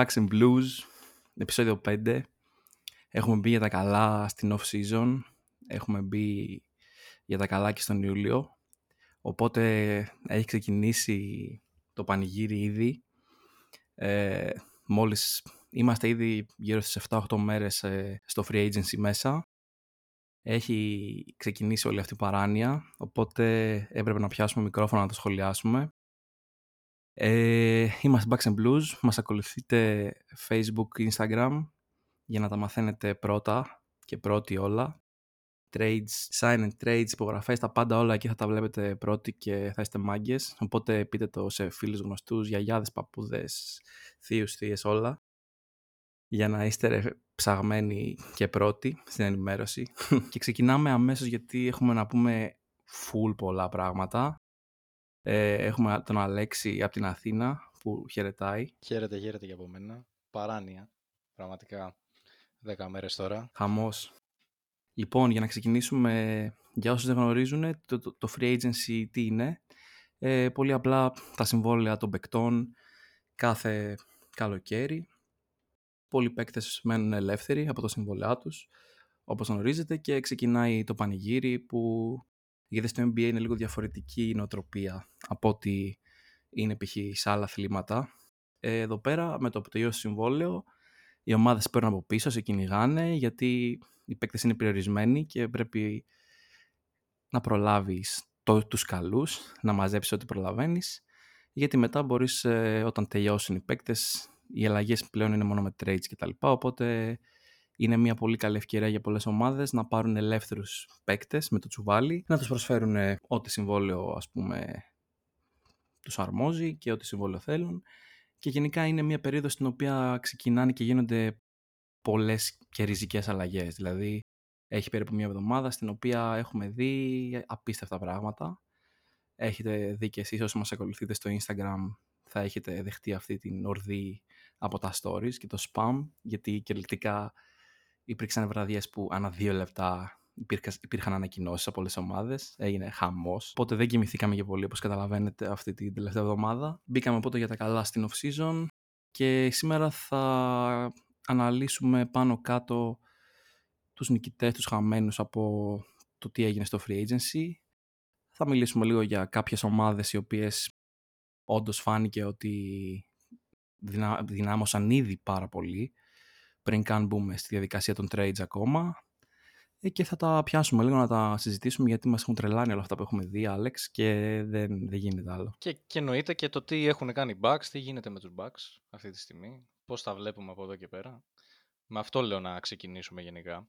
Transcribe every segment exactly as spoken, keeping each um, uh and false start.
Bucks n' Blues, επεισόδιο πέντε. Έχουμε μπει για τα καλά στην off-season. Έχουμε μπει για τα καλά και στον Ιούλιο. Οπότε έχει ξεκινήσει το πανηγύρι ήδη. Ε, μόλις είμαστε ήδη γύρω στις εφτά οχτώ μέρες στο free agency μέσα. Έχει ξεκινήσει όλη αυτή η παράνοια. Οπότε έπρεπε να πιάσουμε μικρόφωνο να το σχολιάσουμε. Ε, είμαστε Bucks n' Blues, μας ακολουθείτε Facebook, Instagram για να τα μαθαίνετε πρώτα και πρώτοι όλα. Trades, sign and trades, υπογραφές, τα πάντα όλα εκεί θα τα βλέπετε πρώτοι και θα είστε μάγκες. Οπότε πείτε το σε φίλους, γνωστούς, γιαγιάδες, παππούδες, θείους, θείες, όλα. Για να είστε ρε, ψαγμένοι και πρώτοι στην ενημέρωση. Και ξεκινάμε αμέσως γιατί έχουμε να πούμε full πολλά πράγματα. Ε, έχουμε τον Αλέξη από την Αθήνα που χαιρετάει. Χαίρετε, χαίρετε και από μένα. Παράνοια, πραγματικά, δέκα μέρες τώρα. Χαμός. Λοιπόν, για να ξεκινήσουμε, για όσους δεν γνωρίζουν, το, το, το free agency τι είναι. Ε, πολύ απλά τα συμβόλαια των παικτών κάθε καλοκαίρι. Πολλοί παίκτες μένουν ελεύθεροι από τα συμβόλαιά τους, όπως γνωρίζετε, και ξεκινάει το πανηγύρι που... Γιατί στο N B A είναι λίγο διαφορετική η νοοτροπία από ότι είναι π.χ. σε άλλα αθλήματα. Ε, εδώ πέρα με το τελειώσει συμβόλαιο οι ομάδες παίρνουν από πίσω, σε κυνηγάνε γιατί οι παίκτες είναι περιορισμένοι και πρέπει να προλάβεις το, τους καλούς, να μαζέψεις ό,τι προλαβαίνεις, γιατί μετά μπορείς ε, όταν τελειώσουν οι παίκτες οι αλλαγές πλέον είναι μόνο με trades κτλ. Οπότε είναι μια πολύ καλή ευκαιρία για πολλές ομάδες να πάρουν ελεύθερους παίκτες με το τσουβάλι, να τους προσφέρουν ό,τι συμβόλαιο ας πούμε τους αρμόζει και ό,τι συμβόλαιο θέλουν. Και γενικά είναι μια περίοδος στην οποία ξεκινάνε και γίνονται πολλές και ριζικές αλλαγές. Δηλαδή έχει περίπου μια εβδομάδα στην οποία έχουμε δει απίστευτα πράγματα. Έχετε δει και εσείς όσοι μας ακολουθείτε στο Instagram, θα έχετε δεχτεί αυτή την ορδή από τα stories και το spam, γιατί κυριολεκτικά υπήρξαν βραδιές που ανά δύο λεπτά υπήρχαν ανακοινώσεις από όλες τις ομάδες. Έγινε χαμός. Οπότε δεν κοιμηθήκαμε για πολύ, όπως καταλαβαίνετε, αυτή την τελευταία εβδομάδα. Μπήκαμε οπότε για τα καλά στην off-season και σήμερα θα αναλύσουμε πάνω κάτω τους νικητές, τους χαμένους από το τι έγινε στο free agency. Θα μιλήσουμε λίγο για κάποιες ομάδες οι οποίες όντως φάνηκε ότι δυνα... δυνάμωσαν ήδη πάρα πολύ πριν καν μπούμε στη διαδικασία των trades ακόμα, και θα τα πιάσουμε λίγο να τα συζητήσουμε γιατί μας έχουν τρελάνει όλα αυτά που έχουμε δει, Άλεξ, και δεν, δεν γίνεται άλλο. Και, και εννοείται και το τι έχουν κάνει οι Bucks, τι γίνεται με τους Bucks αυτή τη στιγμή, πώς τα βλέπουμε από εδώ και πέρα. Με αυτό λέω να ξεκινήσουμε γενικά,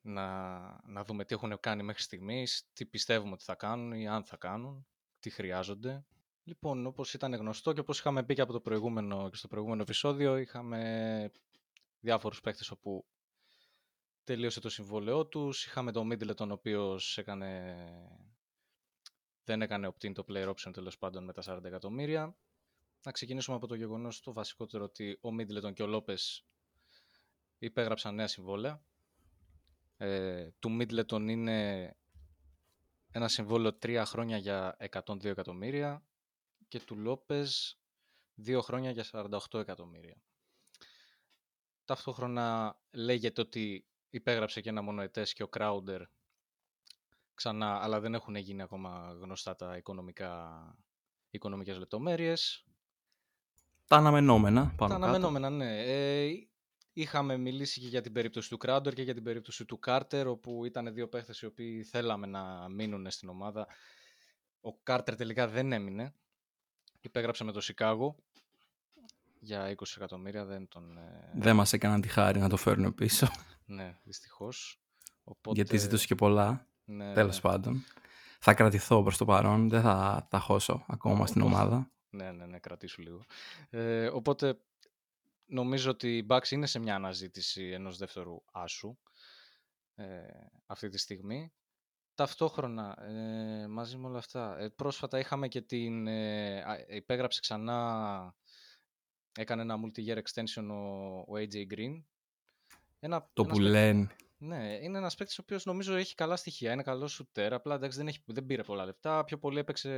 να, να δούμε τι έχουν κάνει μέχρι στιγμής, τι πιστεύουμε ότι θα κάνουν ή αν θα κάνουν, τι χρειάζονται. Λοιπόν, όπως ήταν γνωστό και όπως είχαμε πει και από το προηγούμενο και στο προηγούμενο επεισόδιο, είχαμε διάφορους παίκτες όπου τελείωσε το συμβόλαιό τους. Είχαμε τον Midleton, ο οποίος έκανε... δεν έκανε opt-in το player option τέλος πάντων με τα σαράντα εκατομμύρια. Να ξεκινήσουμε από το γεγονός το βασικότερο ότι ο Midleton και ο Λόπες υπέγραψαν νέα συμβόλαια. Ε, του Midleton είναι ένα συμβόλαιο τρία χρόνια για εκατόν δύο εκατομμύρια και του Λόπες δύο χρόνια για σαράντα οκτώ εκατομμύρια. Ταυτόχρονα λέγεται ότι υπέγραψε και ένα μονοετές και ο Crowder ξανά, αλλά δεν έχουν γίνει ακόμα γνωστά τα οικονομικά, οικονομικές λεπτομέρειες. Τα αναμενόμενα πάνω κάτω. Τα αναμενόμενα, ναι. Ε, είχαμε μιλήσει και για την περίπτωση του Crowder και για την περίπτωση του Carter, όπου ήταν δύο παίχτες οι οποίοι θέλαμε να μείνουν στην ομάδα. Ο Carter τελικά δεν έμεινε. Υπέγραψε με το Σικάγο για είκοσι εκατομμύρια, δεν τον... Δεν μας έκαναν τη χάρη να το φέρουν πίσω. Ναι, δυστυχώς. Οπότε... Γιατί ζητούσε και πολλά, ναι, τέλος ναι. πάντων. Θα κρατηθώ προς το παρόν, δεν θα τα χώσω ακόμα οπότε... στην ομάδα. Ναι, ναι, ναι, κρατήσου λίγο. Ε, οπότε νομίζω ότι η Bucks είναι σε μια αναζήτηση ενός δεύτερου άσου ε, αυτή τη στιγμή. Ταυτόχρονα, ε, μαζί με όλα αυτά, ε, πρόσφατα είχαμε και την... Ε, υπέγραψε ξανά... Έκανε ένα multi-year extension ο έι τζέι Green. Ένα, το που λένε. Ναι, είναι ένας παίκτης ο οποίος νομίζω έχει καλά στοιχεία. Είναι καλός σουτέρ, απλά εντάξει, δεν, έχει, δεν πήρε πολλά λεπτά. Πιο πολύ έπαιξε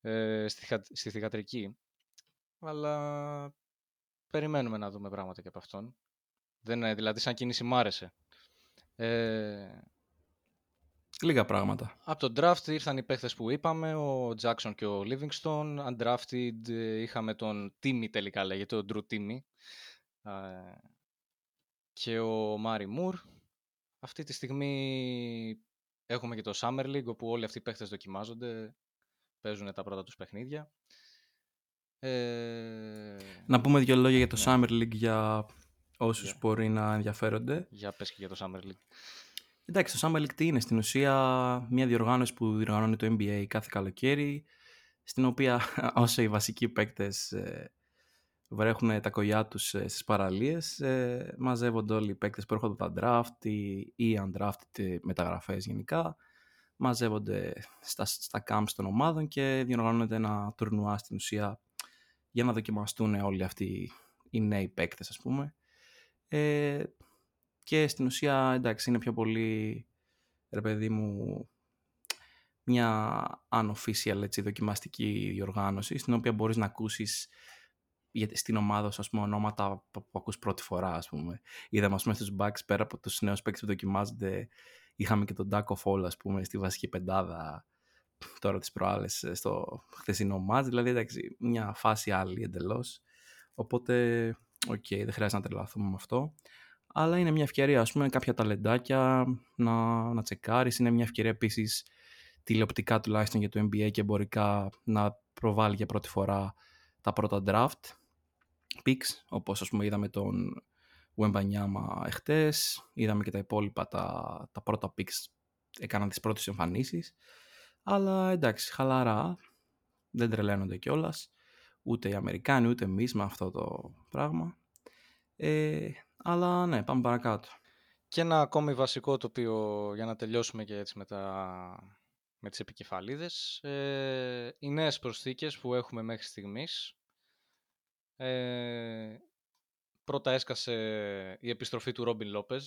ε, στη, στη θυγατρική. αλλά περιμένουμε να δούμε πράγματα και από αυτόν. Δεν, δηλαδή, σαν κίνηση μ' άρεσε. Ε... Λίγα πράγματα. Από τον draft ήρθαν οι παίχτες που είπαμε, ο Jackson και ο Livingstone. Undrafted είχαμε τον Timmy, τελικά λέγεται, ο Drew Timmy. Ε... Και ο Μάρι Μουρ. Αυτή τη στιγμή έχουμε και το Summer League, όπου όλοι αυτοί οι παίχτες δοκιμάζονται, παίζουν τα πρώτα τους παιχνίδια. Ε... Να πούμε δύο λόγια για το ναι. Summer League για όσους yeah. μπορεί να ενδιαφέρονται. Για πες και για το Summer League. Εντάξει, το Summer League τι είναι? Στην ουσία μια διοργάνωση που διοργανώνει το N B A κάθε καλοκαίρι, στην οποία όσο οι βασικοί παίκτες ε, βρέχουν τα κολλιά τους ε, στις παραλίες, ε, μαζεύονται όλοι οι παίκτες που έρχονται από τα draft ή, ή undrafted μεταγραφές γενικά, μαζεύονται στα, στα camps των ομάδων και διοργανώνεται ένα τουρνουά στην ουσία για να δοκιμαστούν όλοι αυτοί οι νέοι παίκτες, ας πούμε. Ε, και στην ουσία, εντάξει, είναι πιο πολύ, ρε παιδί μου, μια unofficial, έτσι, δοκιμαστική διοργάνωση, στην οποία μπορείς να ακούσεις στην ομάδα σου, ας πούμε, ονόματα που ακούς πρώτη φορά, ας πούμε. Είδαμε, ας πούμε, στους Bucks, πέρα από τους νέους παίκτες που δοκιμάζονται, είχαμε και τον Duck of All, ας πούμε, στη βασική πεντάδα τώρα τις προάλλες στο χθεσινό μάτς. Δηλαδή, εντάξει, μια φάση άλλη εντελώς. Οπότε, οκ, okay, δεν χρειάζεται να τρελαθούμε με αυτό. Αλλά είναι μια ευκαιρία, ας πούμε, κάποια ταλεντάκια να, να τσεκάρεις. Είναι μια ευκαιρία επίσης τηλεοπτικά τουλάχιστον για το N B A και εμπορικά να προβάλλει για πρώτη φορά τα πρώτα draft picks. Όπως, ας πούμε, είδαμε τον Wemba Nyama εχτες. Είδαμε και τα υπόλοιπα, τα, τα πρώτα picks έκαναν τις πρώτες εμφανίσεις. Αλλά εντάξει, χαλαρά, δεν τρελαίνονται κιόλας, ούτε οι Αμερικάνοι ούτε εμείς με αυτό το πράγμα. Ε, αλλά ναι, πάμε παρακάτω. Και ένα ακόμη βασικό το οποίο, για να τελειώσουμε και έτσι με, τα, με τις επικεφαλίδες, ε, οι νέες προσθήκες που έχουμε μέχρι στιγμής. Ε, πρώτα έσκασε η επιστροφή του Robin López,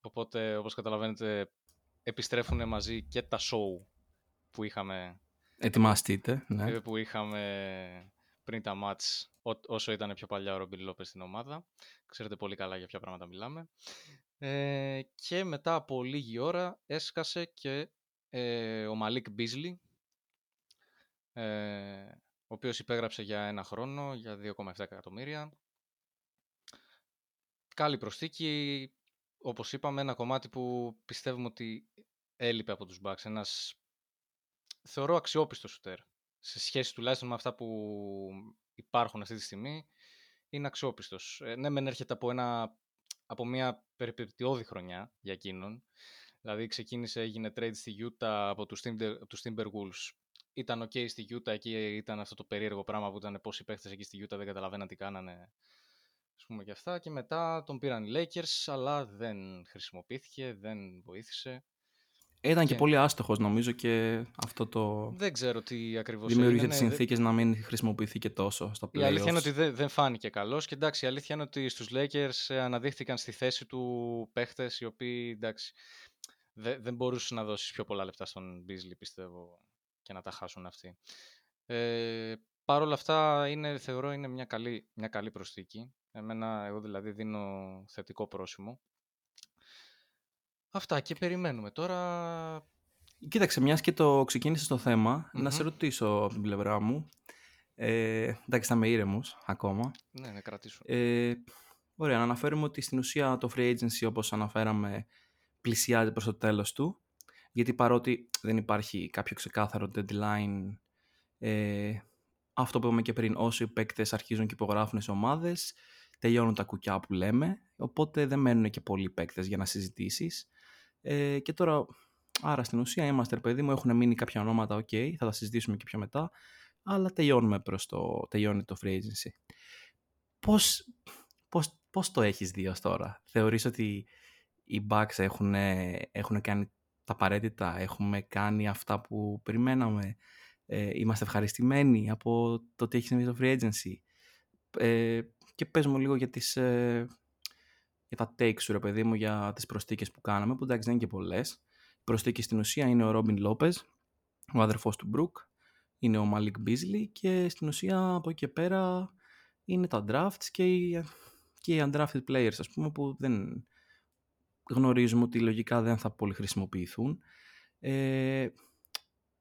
οπότε όπως καταλαβαίνετε επιστρέφουν μαζί και τα show που είχαμε. Ετοιμαστείτε, ναι. Που είχαμε πριν τα μάτς, όσο ήταν πιο παλιά ο Ρόμπιν Λόπες στην ομάδα. Ξέρετε πολύ καλά για ποια πράγματα μιλάμε. Ε, και μετά από λίγη ώρα έσκασε και ε, ο Μαλίκ Μπίζλι, ε, ο οποίος υπέγραψε για ένα χρόνο, για δύο κόμμα επτά εκατομμύρια. Καλή προσθήκη. Όπως είπαμε, ένα κομμάτι που πιστεύουμε ότι έλειπε από τους Bucks. Ένας, θεωρώ, αξιόπιστος σουτέρ. Σε σχέση τουλάχιστον με αυτά που υπάρχουν αυτή τη στιγμή, είναι αξιόπιστος. Ε, ναι, μεν έρχεται από, ένα, από μια περιπετειώδη χρονιά για εκείνον. Δηλαδή, ξεκίνησε, έγινε trade στη Utah από τους, Timber, τους Timberwolves. Ήταν ok στη Utah, εκεί ήταν αυτό το περίεργο πράγμα που ήταν πόσοι παίχτες εκεί στη Utah δεν καταλαβαίναν τι κάνανε. Ας πούμε και αυτά, και μετά τον πήραν οι Lakers, αλλά δεν χρησιμοποιήθηκε, δεν βοήθησε. Ήταν και, και πολύ άστοχος, νομίζω, και αυτό το... Δεν ξέρω τι ακριβώς έγινε. Δημιούργησε τις συνθήκες δεν... να μην χρησιμοποιηθεί και τόσο στα playoffs. Η αλήθεια είναι ότι δεν, δεν φάνηκε καλός, και εντάξει, η αλήθεια είναι ότι στους Lakers αναδείχθηκαν στη θέση του παίχτες οι οποίοι, εντάξει, δε, δεν μπορούσε να δώσει πιο πολλά λεπτά στον Beasley, πιστεύω, και να τα χάσουν αυτοί. Ε, Παρ' όλα αυτά, είναι, θεωρώ, είναι μια καλή, μια καλή προσθήκη. Εμένα, εγώ δηλαδή δίνω θετικό πρόσημο. Αυτά, και περιμένουμε τώρα. Κοίταξε, μιας και το ξεκίνησε το θέμα, mm-hmm. να σε ρωτήσω από την πλευρά μου. Ε, εντάξει, θα είμαι ήρεμος ακόμα. Ναι, να κρατήσω. Ε, ωραία, να αναφέρουμε ότι στην ουσία το free agency, όπως αναφέραμε, πλησιάζει προς το τέλος του. Γιατί παρότι δεν υπάρχει κάποιο ξεκάθαρο deadline, ε, αυτό που είπαμε και πριν, όσοι παίκτες αρχίζουν και υπογράφουν σε ομάδες, τελειώνουν τα κουκιά που λέμε, οπότε δεν μένουν και πολλοί παίκτες για να συζητήσεις. Ε, και τώρα, άρα στην ουσία είμαστε, ρε παιδί μου, έχουν μείνει κάποια ονόματα, οκ, okay, θα τα συζητήσουμε και πιο μετά, αλλά τελειώνουμε προς το, τελειώνει το free agency. Πώς, πώς, πώς το έχεις δει ως τώρα? Θεωρείς ότι οι Bucks έχουν, έχουν κάνει τα απαραίτητα, έχουμε κάνει αυτά που περιμέναμε, Ε, είμαστε ευχαριστημένοι από το τι έχει συμβεί στο free agency? Ε, και πες μου λίγο για, τις, ε, για τα takes σου, ρε παιδί μου, για τις προσθήκες που κάναμε, που εντάξει δεν είναι και πολλές. Οι προσθήκες στην ουσία είναι ο Robin López, ο αδερφός του Brook, είναι ο Malik Beasley και στην ουσία από εκεί και πέρα είναι τα drafts και οι, και οι undrafted players, ας πούμε, που δεν γνωρίζουμε ότι λογικά δεν θα πολύ χρησιμοποιηθούν. Ε,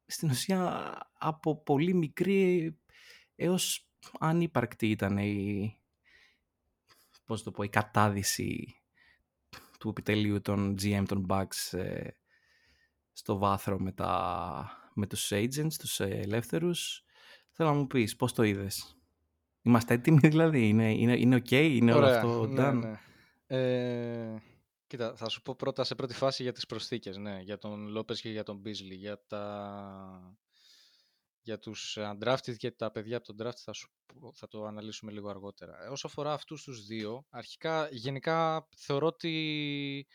στην ουσία από πολύ μικρή έως ανύπαρκτη ήταν η, πώς το πω, η κατάδυση του επιτελείου των τζι εμ των Bucks ε, στο βάθρο με, τα, με τους agents, τους ελεύθερους. Θέλω να μου πεις πώς το είδες. Είμαστε έτοιμοι δηλαδή, είναι, είναι, είναι ok, είναι όλο αυτό. Ναι, ναι. Ε, κοίτα, θα σου πω πρώτα σε πρώτη φάση για τις προσθήκες, ναι, για τον Λόπες και για τον Beasley. Για, τα... για τους undrafted και τα παιδιά από τον draft θα, σου... θα το αναλύσουμε λίγο αργότερα. Όσο αφορά αυτούς τους δύο, αρχικά γενικά θεωρώ ότι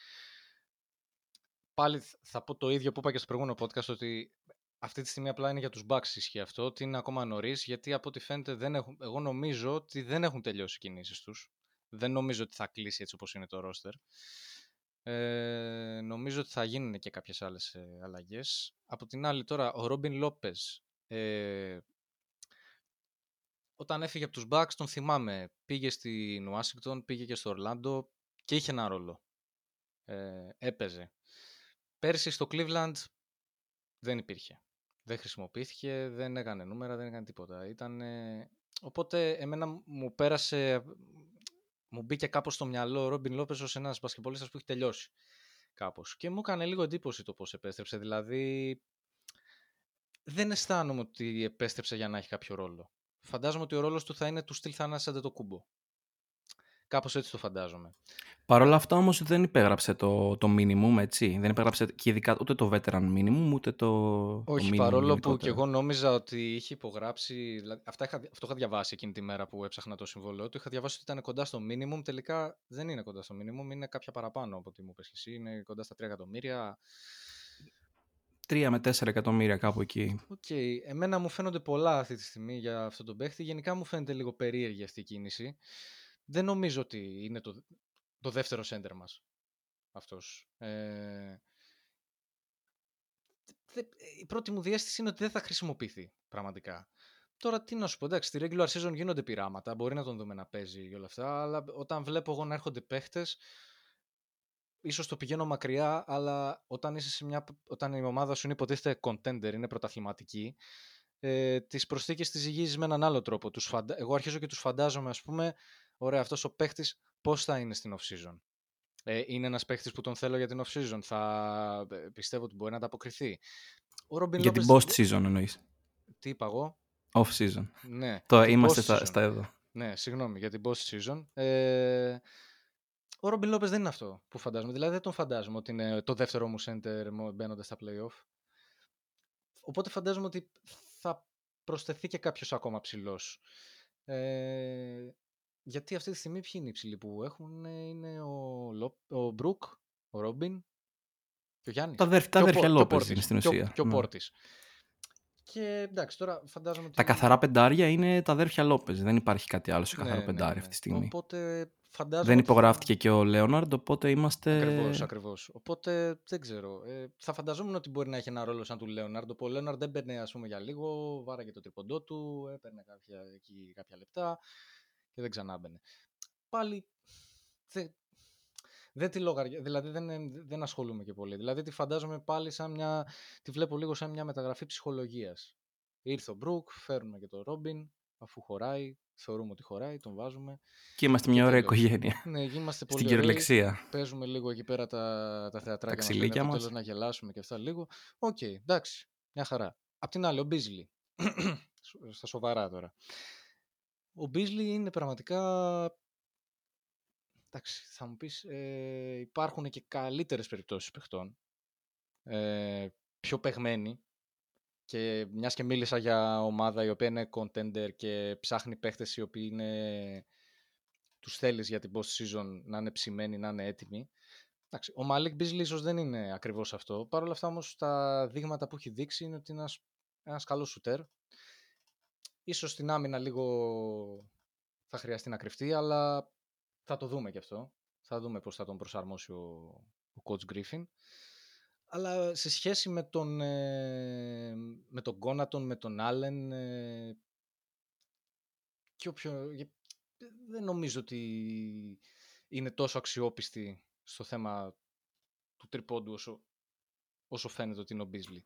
πάλι θα πω το ίδιο που είπα και στο προηγούμενο podcast, ότι αυτή τη στιγμή απλά είναι για τους Bucks ισχύει αυτό, ότι είναι ακόμα νωρίς, γιατί από ό,τι φαίνεται δεν έχουν, εγώ νομίζω ότι δεν έχουν τελειώσει οι κινήσεις τους. Δεν νομίζω ότι θα κλείσει έτσι όπως είναι το roster. Ε, νομίζω ότι θα γίνουν και κάποιες άλλες ε, αλλαγές. Από την άλλη τώρα, ο Robin López, ε, όταν έφυγε από τους Bucks, τον θυμάμαι, πήγε στην Ουάσιγκτον, πήγε και στο Ορλάντο και είχε ένα ρόλο. Ε, έπαιζε. Πέρσι στο Cleveland δεν υπήρχε. Δεν χρησιμοποιήθηκε, δεν έκανε νούμερα, δεν έκανε τίποτα. Ήταν, ε... Οπότε εμένα μου πέρασε, μου μπήκε κάπως στο μυαλό ο Robin López ως ένας μπασκετμπολίστας που έχει τελειώσει κάπως. Και μου έκανε λίγο εντύπωση το πώς επέστρεψε. Δηλαδή δεν αισθάνομαι ότι επέστρεψε για να έχει κάποιο ρόλο. Φαντάζομαι ότι ο ρόλος του θα είναι του στυλ θανάσαντε το κούμπο. Κάπως έτσι το φαντάζομαι. Παρ' όλα αυτά όμως δεν υπέγραψε το, το minimum, έτσι. Δεν υπέγραψε και ειδικά ούτε το veteran minimum, ούτε το, όχι, το minimum. Παρόλο ειδικότερα που και εγώ νόμιζα ότι είχε υπογράψει, δηλαδή, αυτά είχα, αυτό είχα διαβάσει εκείνη τη μέρα που έψαχνα το συμβόλαιο του, είχα διαβάσει ότι ήταν κοντά στο minimum, τελικά δεν είναι κοντά στο minimum, είναι κάποια παραπάνω από ό,τι μου είπες εσύ, είναι κοντά στα τρία εκατομμύρια. τρία με τέσσερα εκατομμύρια κάπου εκεί. Οκ. Okay. Εμένα μου φαίνονται πολλά αυτή τη στιγμή για αυτόν τον παίχτη. Γενικά μου φαίνεται λίγο περίεργη αυτή η κίνηση. Δεν νομίζω ότι είναι το, το δεύτερο σέντερ μας αυτός. Ε, δε, η πρώτη μου διέστηση είναι ότι δεν θα χρησιμοποιηθεί πραγματικά. Τώρα τι να σου πω, εντάξει, στη regular season γίνονται πειράματα, μπορεί να τον δούμε να παίζει και όλα αυτά, αλλά όταν βλέπω εγώ να έρχονται παίχτες, ίσως το πηγαίνω μακριά, αλλά όταν, είσαι σε μια, όταν η ομάδα σου είναι υποτίθεται contender, είναι πρωταθληματική, ε, τις προσθήκες τις ζυγίζεις με έναν άλλο τρόπο. Τους φαντα... Εγώ αρχίζω και τους φαντάζομαι, ας πούμε, ωραία, αυτός ο παίχτης πώς θα είναι στην off-season. Ε, είναι ένας παίχτης που τον θέλω για την off-season. Θα πιστεύω ότι μπορεί να ανταποκριθεί. Ο Robin για López... την post-season εννοείς. Τι είπα εγώ? Off-season. Ναι. Τώρα είμαστε στα, στα εδώ. Ναι, συγγνώμη, για την post-season. Ε, ο Robin López δεν είναι αυτό που φαντάζομαι. Δηλαδή δεν τον φαντάζομαι ότι είναι το δεύτερο μου center μπαίνοντας στα play-off. Οπότε φαντάζομαι ότι θα προσθεθεί και κάποιος ακόμα ψηλός. Ε, Γιατί αυτή τη στιγμή ποιοι είναι οι ψηλοί που έχουν? Είναι ο, Λο, ο Brook, ο Robin και ο Yannick. Τα αδέρφια Λόπες είναι στην ουσία. Και ο Portis. Και εντάξει, τώρα φαντάζομαι ότι... Τα καθαρά πεντάρια είναι τα αδέρφια Λόπες. Δεν υπάρχει κάτι άλλο σε καθαρό ναι, πεντάρι ναι, ναι. αυτή τη στιγμή. Οπότε, φαντάζομαι δεν υπογράφτηκε θα... και ο Leonard, οπότε είμαστε... Ακριβώς, ακριβώς. Οπότε δεν ξέρω. Ε, θα φανταζόμουν ότι μπορεί να έχει ένα ρόλο σαν του Leonard. Ο Leonard έμπαιρνε, ας πούμε, για λίγο, βάραγε το τρίποντό του, έπαιρνε κάποια, εκεί, κάποια λεπτά. Και δεν ξανά μπαινε. Πάλι δεν, δεν τη λογαριάζω, δηλαδή δεν, δεν ασχολούμαι και πολύ. Δηλαδή τη φαντάζομαι πάλι σαν μια, τη βλέπω λίγο σαν μια μεταγραφή ψυχολογίας. Ήρθε ο Brook, φέρνουμε και τον Robin, αφού χωράει, θεωρούμε ότι χωράει, τον βάζουμε. Και είμαστε και μια ωραία οικογένεια. Ναι, είμαστε πολύ στην κυριολεξία. Παίζουμε λίγο εκεί πέρα τα, τα θεατράκια τα μας, μας. Τέλος να γελάσουμε και αυτά λίγο. Οκ, okay, εντάξει, μια χαρά. Απ' την άλλη, ο Beasley, στα σοβαρά τώρα. Ο Beasley είναι πραγματικά, εντάξει, θα μου πεις, ε, υπάρχουν και καλύτερες περιπτώσεις παιχτών, ε, πιο παιγμένοι, και μιας και μίλησα για ομάδα η οποία είναι contender και ψάχνει παίχτες οι οποίοι είναι, τους θέλεις για την post season να είναι ψημένοι, να είναι έτοιμοι. Εντάξει, ο Malik Beasley ίσως δεν είναι ακριβώς αυτό, παρόλα αυτά όμως τα δείγματα που έχει δείξει είναι ότι είναι ένας, ένας καλός σουτέρ. Ίσως στην άμυνα λίγο θα χρειαστεί να κρυφτεί, αλλά θα το δούμε και αυτό. Θα δούμε πώς θα τον προσαρμόσει ο, ο coach Griffin. Αλλά σε σχέση με τον, ε, με τον Γκόνατον, με τον Άλεν, ε, και όποιο, ε, δεν νομίζω ότι είναι τόσο αξιόπιστη στο θέμα του τριπόντου όσο, όσο φαίνεται ότι είναι ο Μπίσλι.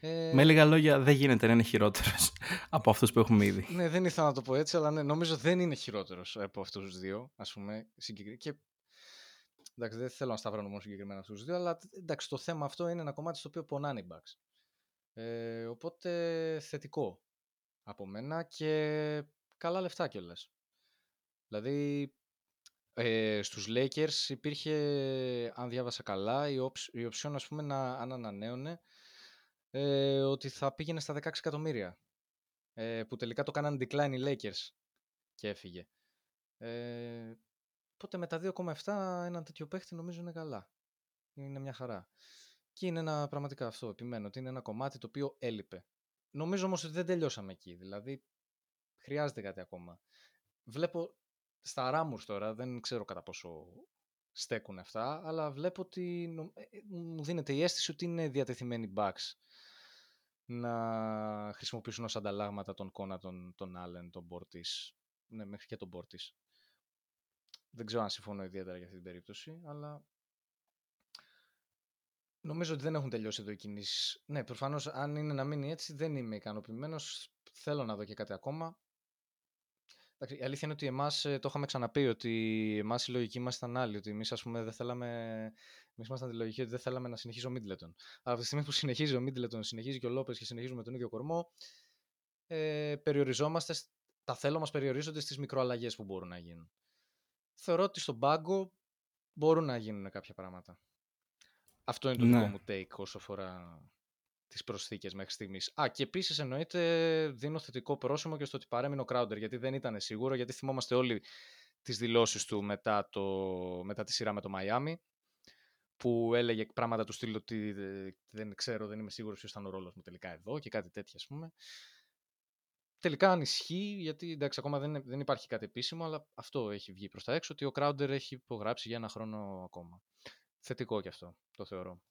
Ε, με λίγα λόγια, δεν γίνεται να είναι χειρότερος από αυτούς που έχουμε ήδη. Ναι, δεν ήθελα να το πω έτσι, αλλά ναι, νομίζω δεν είναι χειρότερος από αυτούς τους δύο, ας πούμε, συγκεκριμένα. Και... εντάξει, δεν θέλω να σταυρώνω μόνο συγκεκριμένα αυτούς τους δύο, αλλά εντάξει, το θέμα αυτό είναι ένα κομμάτι στο οποίο πονάνε οι Bucks. Ε, οπότε θετικό από μένα και καλά λεφτά κιόλας. Δηλαδή ε, στους Lakers υπήρχε, αν διάβασα καλά, η, οψ, η οψιόν, ας πούμε, να αν ανανέωνε ε, ότι θα πήγαινε στα δεκαέξι εκατομμύρια ε, που τελικά το κάνανε decline οι Lakers και έφυγε. Ε, Οπότε με τα δύο κόμμα επτά έναν τέτοιο παίχτη νομίζω είναι καλά. Είναι μια χαρά. Και είναι ένα πραγματικά αυτό, επιμένω, ότι είναι ένα κομμάτι το οποίο έλειπε. Νομίζω όμως ότι δεν τελειώσαμε εκεί. Δηλαδή χρειάζεται κάτι ακόμα. Βλέπω στα ράμουρ τώρα, δεν ξέρω κατά πόσο στέκουν αυτά, αλλά βλέπω ότι μου δίνεται η αίσθηση ότι είναι διατεθειμένοι Bucks να χρησιμοποιήσουν ως ανταλλάγματα τον Κόνα, τον, τον Άλεν, τον Portis. Ναι, μέχρι και τον Portis. Δεν ξέρω αν συμφωνώ ιδιαίτερα για αυτή την περίπτωση, αλλά νομίζω ότι δεν έχουν τελειώσει εδώ οι κινήσεις. Ναι, προφανώς αν είναι να μείνει έτσι δεν είμαι ικανοποιημένος, θέλω να δω και κάτι ακόμα. Η αλήθεια είναι ότι εμάς, το είχαμε ξαναπεί, ότι εμάς η λογική μας ήταν άλλη, ότι εμείς, ας πούμε, δεν θέλαμε, εμείς ήμασταν τη λογική ότι δεν θέλαμε να συνεχίσει ο Midleton. Αλλά από τη στιγμή που συνεχίζει ο Midleton, συνεχίζει και ο Λόπες και συνεχίζουμε τον ίδιο κορμό, ε, περιοριζόμαστε, τα θέλω μας περιορίζονται στις μικροαλλαγές που μπορούν να γίνουν. Θεωρώ ότι στον πάγκο μπορούν να γίνουν κάποια πράγματα. Αυτό είναι το ναι. δικό μου take όσο αφορά τις προσθήκες μέχρι στιγμής. Α, και επίσης εννοείται δίνω θετικό πρόσημο και στο ότι παρέμεινε ο Crowder, γιατί δεν ήταν σίγουρο, γιατί θυμόμαστε όλοι τις δηλώσεις του μετά, το, μετά τη σειρά με το Μαϊάμι, που έλεγε πράγματα του στήλου ότι δεν ξέρω, δεν είμαι σίγουρος ποιος ήταν ο ρόλος μου τελικά εδώ και κάτι τέτοια, ας πούμε. Τελικά ανισχύει, γιατί εντάξει, ακόμα δεν, δεν υπάρχει κάτι επίσημο, αλλά αυτό έχει βγει προς τα έξω, ότι ο Crowder έχει υπογράψει για ένα χρόνο ακόμα. Θετικό και αυτό, το θεωρώ.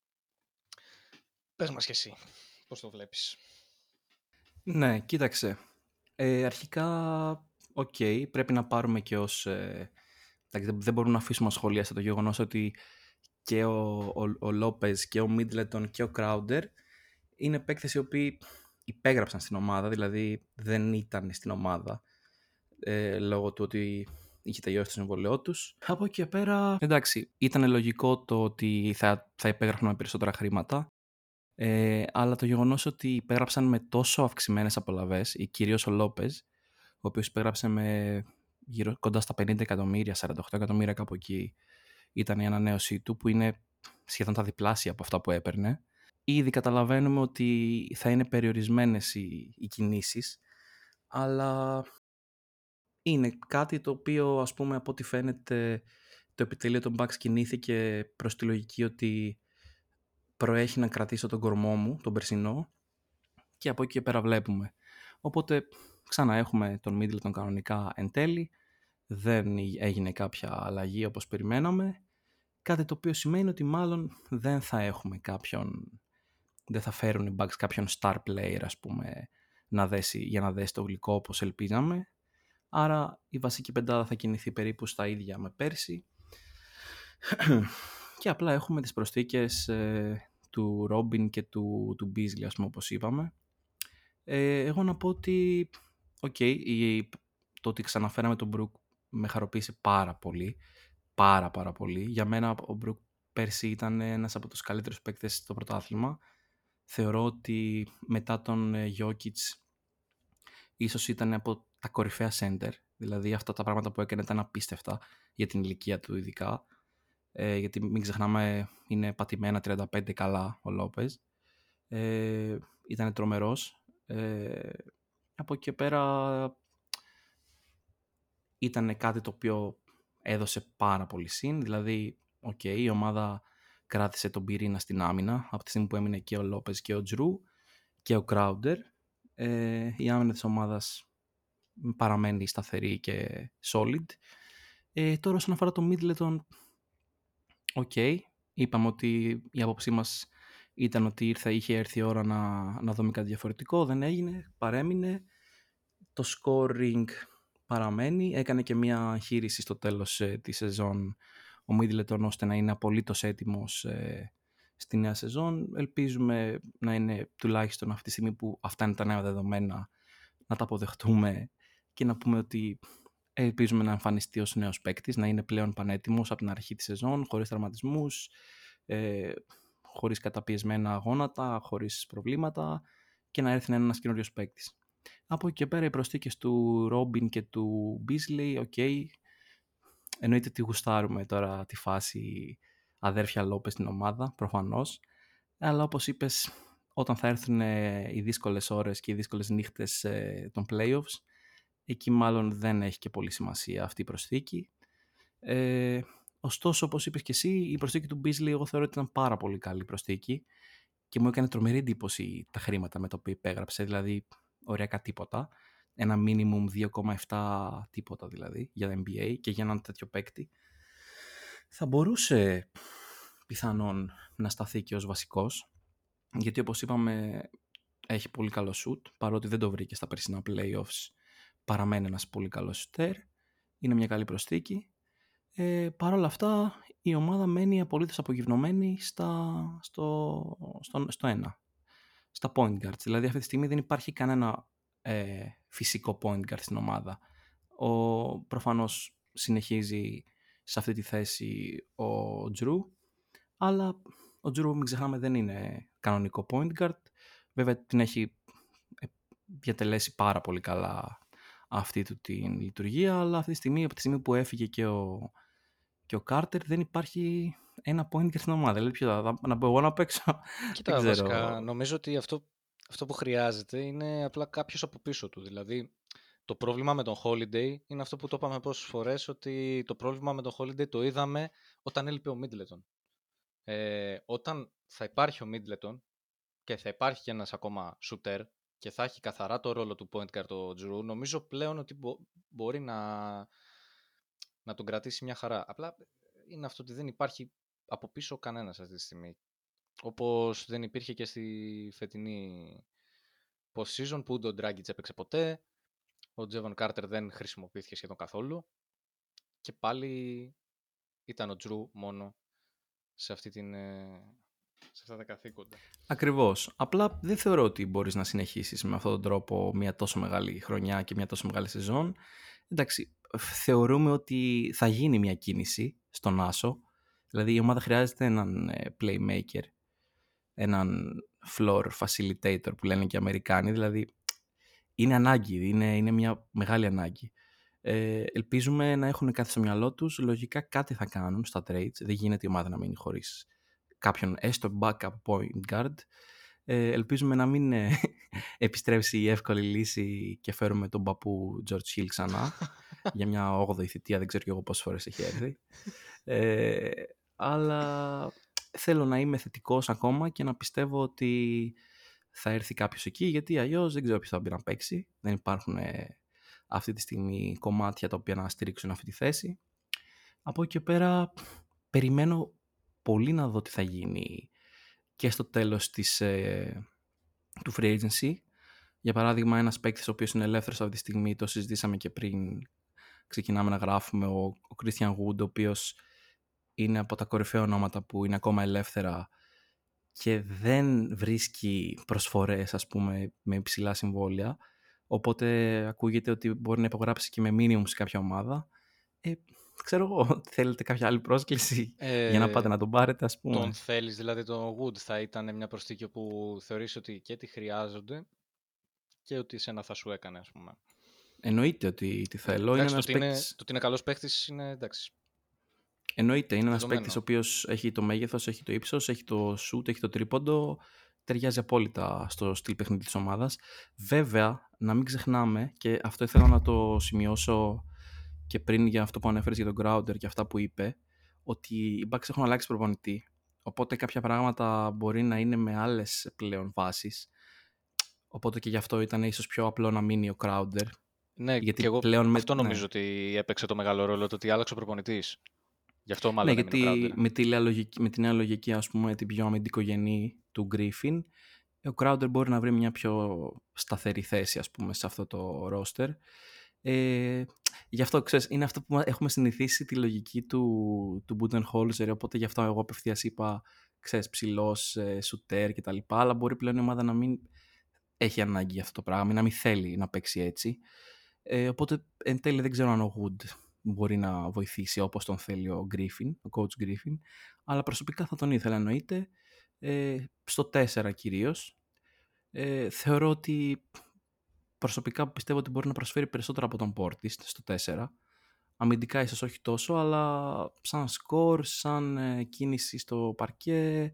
Πες μας κι εσύ, πώς το βλέπεις. Ναι, κοίταξε. Ε, αρχικά, οκ, okay, πρέπει να πάρουμε και ως... Ε, δεν μπορούμε να αφήσουμε σχόλια στο το γεγονός ότι και ο, ο, ο Λόπες και ο Midleton και ο Crowder είναι παίκτες οι οποίοι... υπέγραψαν στην ομάδα, δηλαδή δεν ήταν στην ομάδα ε, λόγω του ότι είχε τελειώσει το συμβολαιό τους. Από εκεί πέρα, εντάξει, ήταν λογικό το ότι θα, θα υπέγραφαν με περισσότερα χρήματα, ε, αλλά το γεγονός ότι υπέγραψαν με τόσο αυξημένες απολαβές, ή κυρίως ο Λόπες, ο οποίος υπέγραψε με γύρω, κοντά στα πενήντα εκατομμύρια, σαράντα οκτώ εκατομμύρια κάπου εκεί ήταν η ανανέωσή του, που είναι σχεδόν τα διπλάσια από αυτά που έπαιρνε. Ήδη καταλαβαίνουμε ότι θα είναι περιορισμένες οι, οι κινήσεις, αλλά είναι κάτι το οποίο, ας πούμε, από ό,τι φαίνεται το επιτελείο των Bucks κινήθηκε προς τη λογική ότι προέχει να κρατήσω τον κορμό μου, τον περσινό, και από εκεί και πέρα βλέπουμε. Οπότε ξανά έχουμε τον Midleton κανονικά εν τέλει, δεν έγινε κάποια αλλαγή όπως περιμέναμε, κάτι το οποίο σημαίνει ότι μάλλον δεν θα έχουμε κάποιον... δεν θα φέρουν οι Bucks κάποιον star player, ας πούμε, να δέσει, για να δέσει το γλυκό όπως ελπίζαμε. Άρα η βασική πεντάδα θα κινηθεί περίπου στα ίδια με πέρσι. Και απλά έχουμε τις προσθήκες ε, του Robin και του, του Beasley, ας πούμε, όπως είπαμε. Ε, εγώ να πω ότι okay, η, το ότι ξαναφέραμε τον Brook με χαροποίησε πάρα πολύ. Πάρα πάρα πολύ. Για μένα ο Brook πέρσι ήταν ένας από τους καλύτερους παίκτες στο πρωτάθλημα. Θεωρώ ότι μετά τον Jokic ίσως ήταν από τα κορυφαία center. Δηλαδή αυτά τα πράγματα που έκανε ήταν απίστευτα για την ηλικία του ειδικά. Ε, γιατί μην ξεχνάμε είναι πατημένα τριάντα πέντε καλά ο Λόπες. Ε, ήταν τρομερός. Ε, από εκεί πέρα ήταν κάτι το οποίο έδωσε πάρα πολύ συν. Δηλαδή okay, η ομάδα κράτησε τον πυρήνα στην άμυνα από τη στιγμή που έμεινε και ο Λόπες και ο Jrue και ο Crowder. Ε, η άμυνα της ομάδας παραμένει σταθερή και solid. Ε, τώρα όσον αφορά το Midleton, okay, είπαμε ότι η άποψή μας ήταν ότι ήρθε, είχε έρθει η ώρα να, να δούμε κάτι διαφορετικό, δεν έγινε, παρέμεινε. Το scoring παραμένει, έκανε και μια εγχείρηση στο τέλος ε, της σεζόν ο Midleton ώστε να είναι απολύτως έτοιμος ε, στη νέα σεζόν. Ελπίζουμε να είναι τουλάχιστον αυτή τη στιγμή που αυτά είναι τα νέα δεδομένα να τα αποδεχτούμε και να πούμε ότι ελπίζουμε να εμφανιστεί ως νέος παίκτης, να είναι πλέον πανέτοιμος από την αρχή της σεζόν, χωρίς τραυματισμούς, ε, χωρίς καταπιεσμένα γόνατα, χωρίς προβλήματα και να έρθει να είναι ένας καινούριος παίκτης. Από εκεί και πέρα οι προσθήκες του Robin και του Beasley, οκ, okay. Εννοείται ότι γουστάρουμε τώρα τη φάση αδέρφια Λόπες στην ομάδα, προφανώς, αλλά όπως είπες, όταν θα έρθουν οι δύσκολες ώρες και οι δύσκολες νύχτες των playoffs, εκεί μάλλον δεν έχει και πολύ σημασία αυτή η προσθήκη. Ε, ωστόσο, όπως είπες και εσύ, η προσθήκη του Beasley εγώ θεωρώ ότι ήταν πάρα πολύ καλή προσθήκη και μου έκανε τρομερή εντύπωση τα χρήματα με τα οποία υπέγραψε, δηλαδή ωριακά τίποτα, ένα minimum δύο κόμμα επτά τίποτα δηλαδή για το N B A και για έναν τέτοιο παίκτη. Θα μπορούσε πιθανόν να σταθεί και ως βασικός, γιατί όπως είπαμε έχει πολύ καλό σουτ, παρότι δεν το βρήκε στα περσινά playoffs, παραμένει ένας πολύ καλός σουτέρ, είναι μια καλή προσθήκη. Ε, Παρ' όλα αυτά η ομάδα μένει απολύτως απογυμνωμένη στα, στο, στο, στο ένα. Στα point guards, δηλαδή αυτή τη στιγμή δεν υπάρχει κανένα ε, φυσικό point guard στην ομάδα. Ο, προφανώς συνεχίζει σε αυτή τη θέση ο Jrue, αλλά ο Jrue μην ξεχνάμε δεν είναι κανονικό point guard. Βέβαια την έχει διατελέσει πάρα πολύ καλά αυτή του την λειτουργία, αλλά αυτή τη στιγμή, από τη στιγμή που έφυγε και ο, και ο Carter δεν υπάρχει ένα point και στην ομάδα. Δηλαδή, ποιο θα, να πω εγώ να παίξω. Κοίτα, βασικά, νομίζω ότι αυτό, αυτό που χρειάζεται είναι απλά κάποιος από πίσω του. Δηλαδή, το πρόβλημα με τον Holiday είναι αυτό που το είπαμε πόσες φορές, ότι το πρόβλημα με τον Holiday το είδαμε όταν έλειπε ο Midleton. Ε, όταν θα υπάρχει ο Midleton και θα υπάρχει και ένας ακόμα shooter και θα έχει καθαρά το ρόλο του point guard ο Jrue, νομίζω πλέον ότι μπο, μπορεί να, να τον κρατήσει μια χαρά. Απλά είναι αυτό ότι δεν υπάρχει από πίσω κανένας αυτή τη στιγμή. Όπως δεν υπήρχε και στη φετινή post-season που ούτε ο Dragic έπαιξε ποτέ, ο Τζέβον Κάρτερ δεν χρησιμοποιήθηκε σχεδόν καθόλου και πάλι ήταν ο Jrue μόνο σε, αυτή την, σε αυτά τα καθήκοντα. Ακριβώς. Απλά δεν θεωρώ ότι μπορείς να συνεχίσεις με αυτόν τον τρόπο μια τόσο μεγάλη χρονιά και μια τόσο μεγάλη σεζόν. Εντάξει, θεωρούμε ότι θα γίνει μια κίνηση στον Άσο. Δηλαδή η ομάδα χρειάζεται έναν playmaker, έναν floor facilitator που λένε και οι Αμερικάνοι. Δηλαδή είναι ανάγκη, είναι, είναι μια μεγάλη ανάγκη. Ε, ελπίζουμε να έχουν κάτι στο μυαλό τους. Λογικά κάτι θα κάνουν στα trades. Δεν γίνεται η ομάδα να μείνει χωρίς κάποιον έστω backup point guard. Ε, ελπίζουμε να μην ε, επιστρέψει η εύκολη λύση και φέρουμε τον παππού George Hill ξανά για μια όγδοη θητεία, δεν ξέρω και εγώ πόσες φορές έχει έρθει. Ε, αλλά θέλω να είμαι θετικός ακόμα και να πιστεύω ότι θα έρθει κάποιος εκεί, γιατί αλλιώς δεν ξέρω ποιος θα μπει να παίξει. Δεν υπάρχουν ε, αυτή τη στιγμή κομμάτια τα οποία να στηρίξουν αυτή τη θέση. Από εκεί και πέρα περιμένω πολύ να δω τι θα γίνει και στο τέλος της, ε, του free agency. Για παράδειγμα, ένας παίκτης ο οποίος είναι ελεύθερος αυτή τη στιγμή, το συζητήσαμε και πριν ξεκινάμε να γράφουμε, ο, ο Christian Wood, ο οποίος είναι από τα κορυφαία ονόματα που είναι ακόμα ελεύθερα και δεν βρίσκει προσφορές, ας πούμε, με υψηλά συμβόλαια, οπότε ακούγεται ότι μπορεί να υπογράψει και με minimum σε κάποια ομάδα. Ε, ξέρω εγώ, θέλετε κάποια άλλη πρόσκληση ε, για να πάτε να τον πάρετε, ας πούμε. Τον θέλεις, δηλαδή τον Wood θα ήταν μια προσθήκη που θεωρείς ότι και τη χρειάζονται και ότι εσένα θα σου έκανε, ας πούμε. Εννοείται ότι τη θέλω. Εντάξει, είναι το, ότι παίκτης... είναι, το ότι είναι καλός παίκτης είναι εντάξει. Εννοείται. Είναι ένας παίκτης ο οποίος έχει το μέγεθος, έχει το ύψος, έχει το σουτ, έχει το τρίποντο. Ταιριάζει απόλυτα στο στυλ παιχνίδι της ομάδας. Βέβαια, να μην ξεχνάμε, και αυτό ήθελα να το σημειώσω και πριν για αυτό που ανέφερες για τον Crowder και αυτά που είπε, ότι οι Bucks έχουν αλλάξει προπονητή. Οπότε κάποια πράγματα μπορεί να είναι με άλλες πλέον βάσεις. Οπότε και γι' αυτό ήταν ίσως πιο απλό να μείνει ο Crowder. Ναι, γιατί και εγώ πλέον αυτό με... νομίζω ναι. ότι έπαιξε το μεγάλο ρόλο, το ότι άλλαξε ο προπονητής. Γι' αυτό μάλλον ναι, γιατί με τη, λογική, με τη νέα λογική, ας πούμε, την πιο αμυντικογενή του Griffin. Ο Crowder μπορεί να βρει μια πιο σταθερή θέση, ας πούμε, σε αυτό το roster. Ε, γι' αυτό, ξέρεις, είναι αυτό που έχουμε συνηθίσει τη λογική του, του Budenholzer, οπότε γι' αυτό εγώ απευθείας είπα, ξέρεις, ψηλός, ε, σουτέρ κτλ. Αλλά μπορεί πλέον η ομάδα να μην έχει ανάγκη για αυτό το πράγμα, να μην θέλει να παίξει έτσι. Ε, οπότε εν τέλει δεν ξέρω αν ο Wood μπορεί να βοηθήσει όπως τον θέλει ο Griffin, ο coach Griffin, αλλά προσωπικά θα τον ήθελα, εννοείται, ε, στο τέσσερα κυρίως. Ε, θεωρώ ότι προσωπικά πιστεύω ότι μπορεί να προσφέρει περισσότερα από τον Portis στο τέσσερα. Αμυντικά ίσως όχι τόσο, αλλά σαν σκορ, σαν ε, κίνηση στο παρκέ,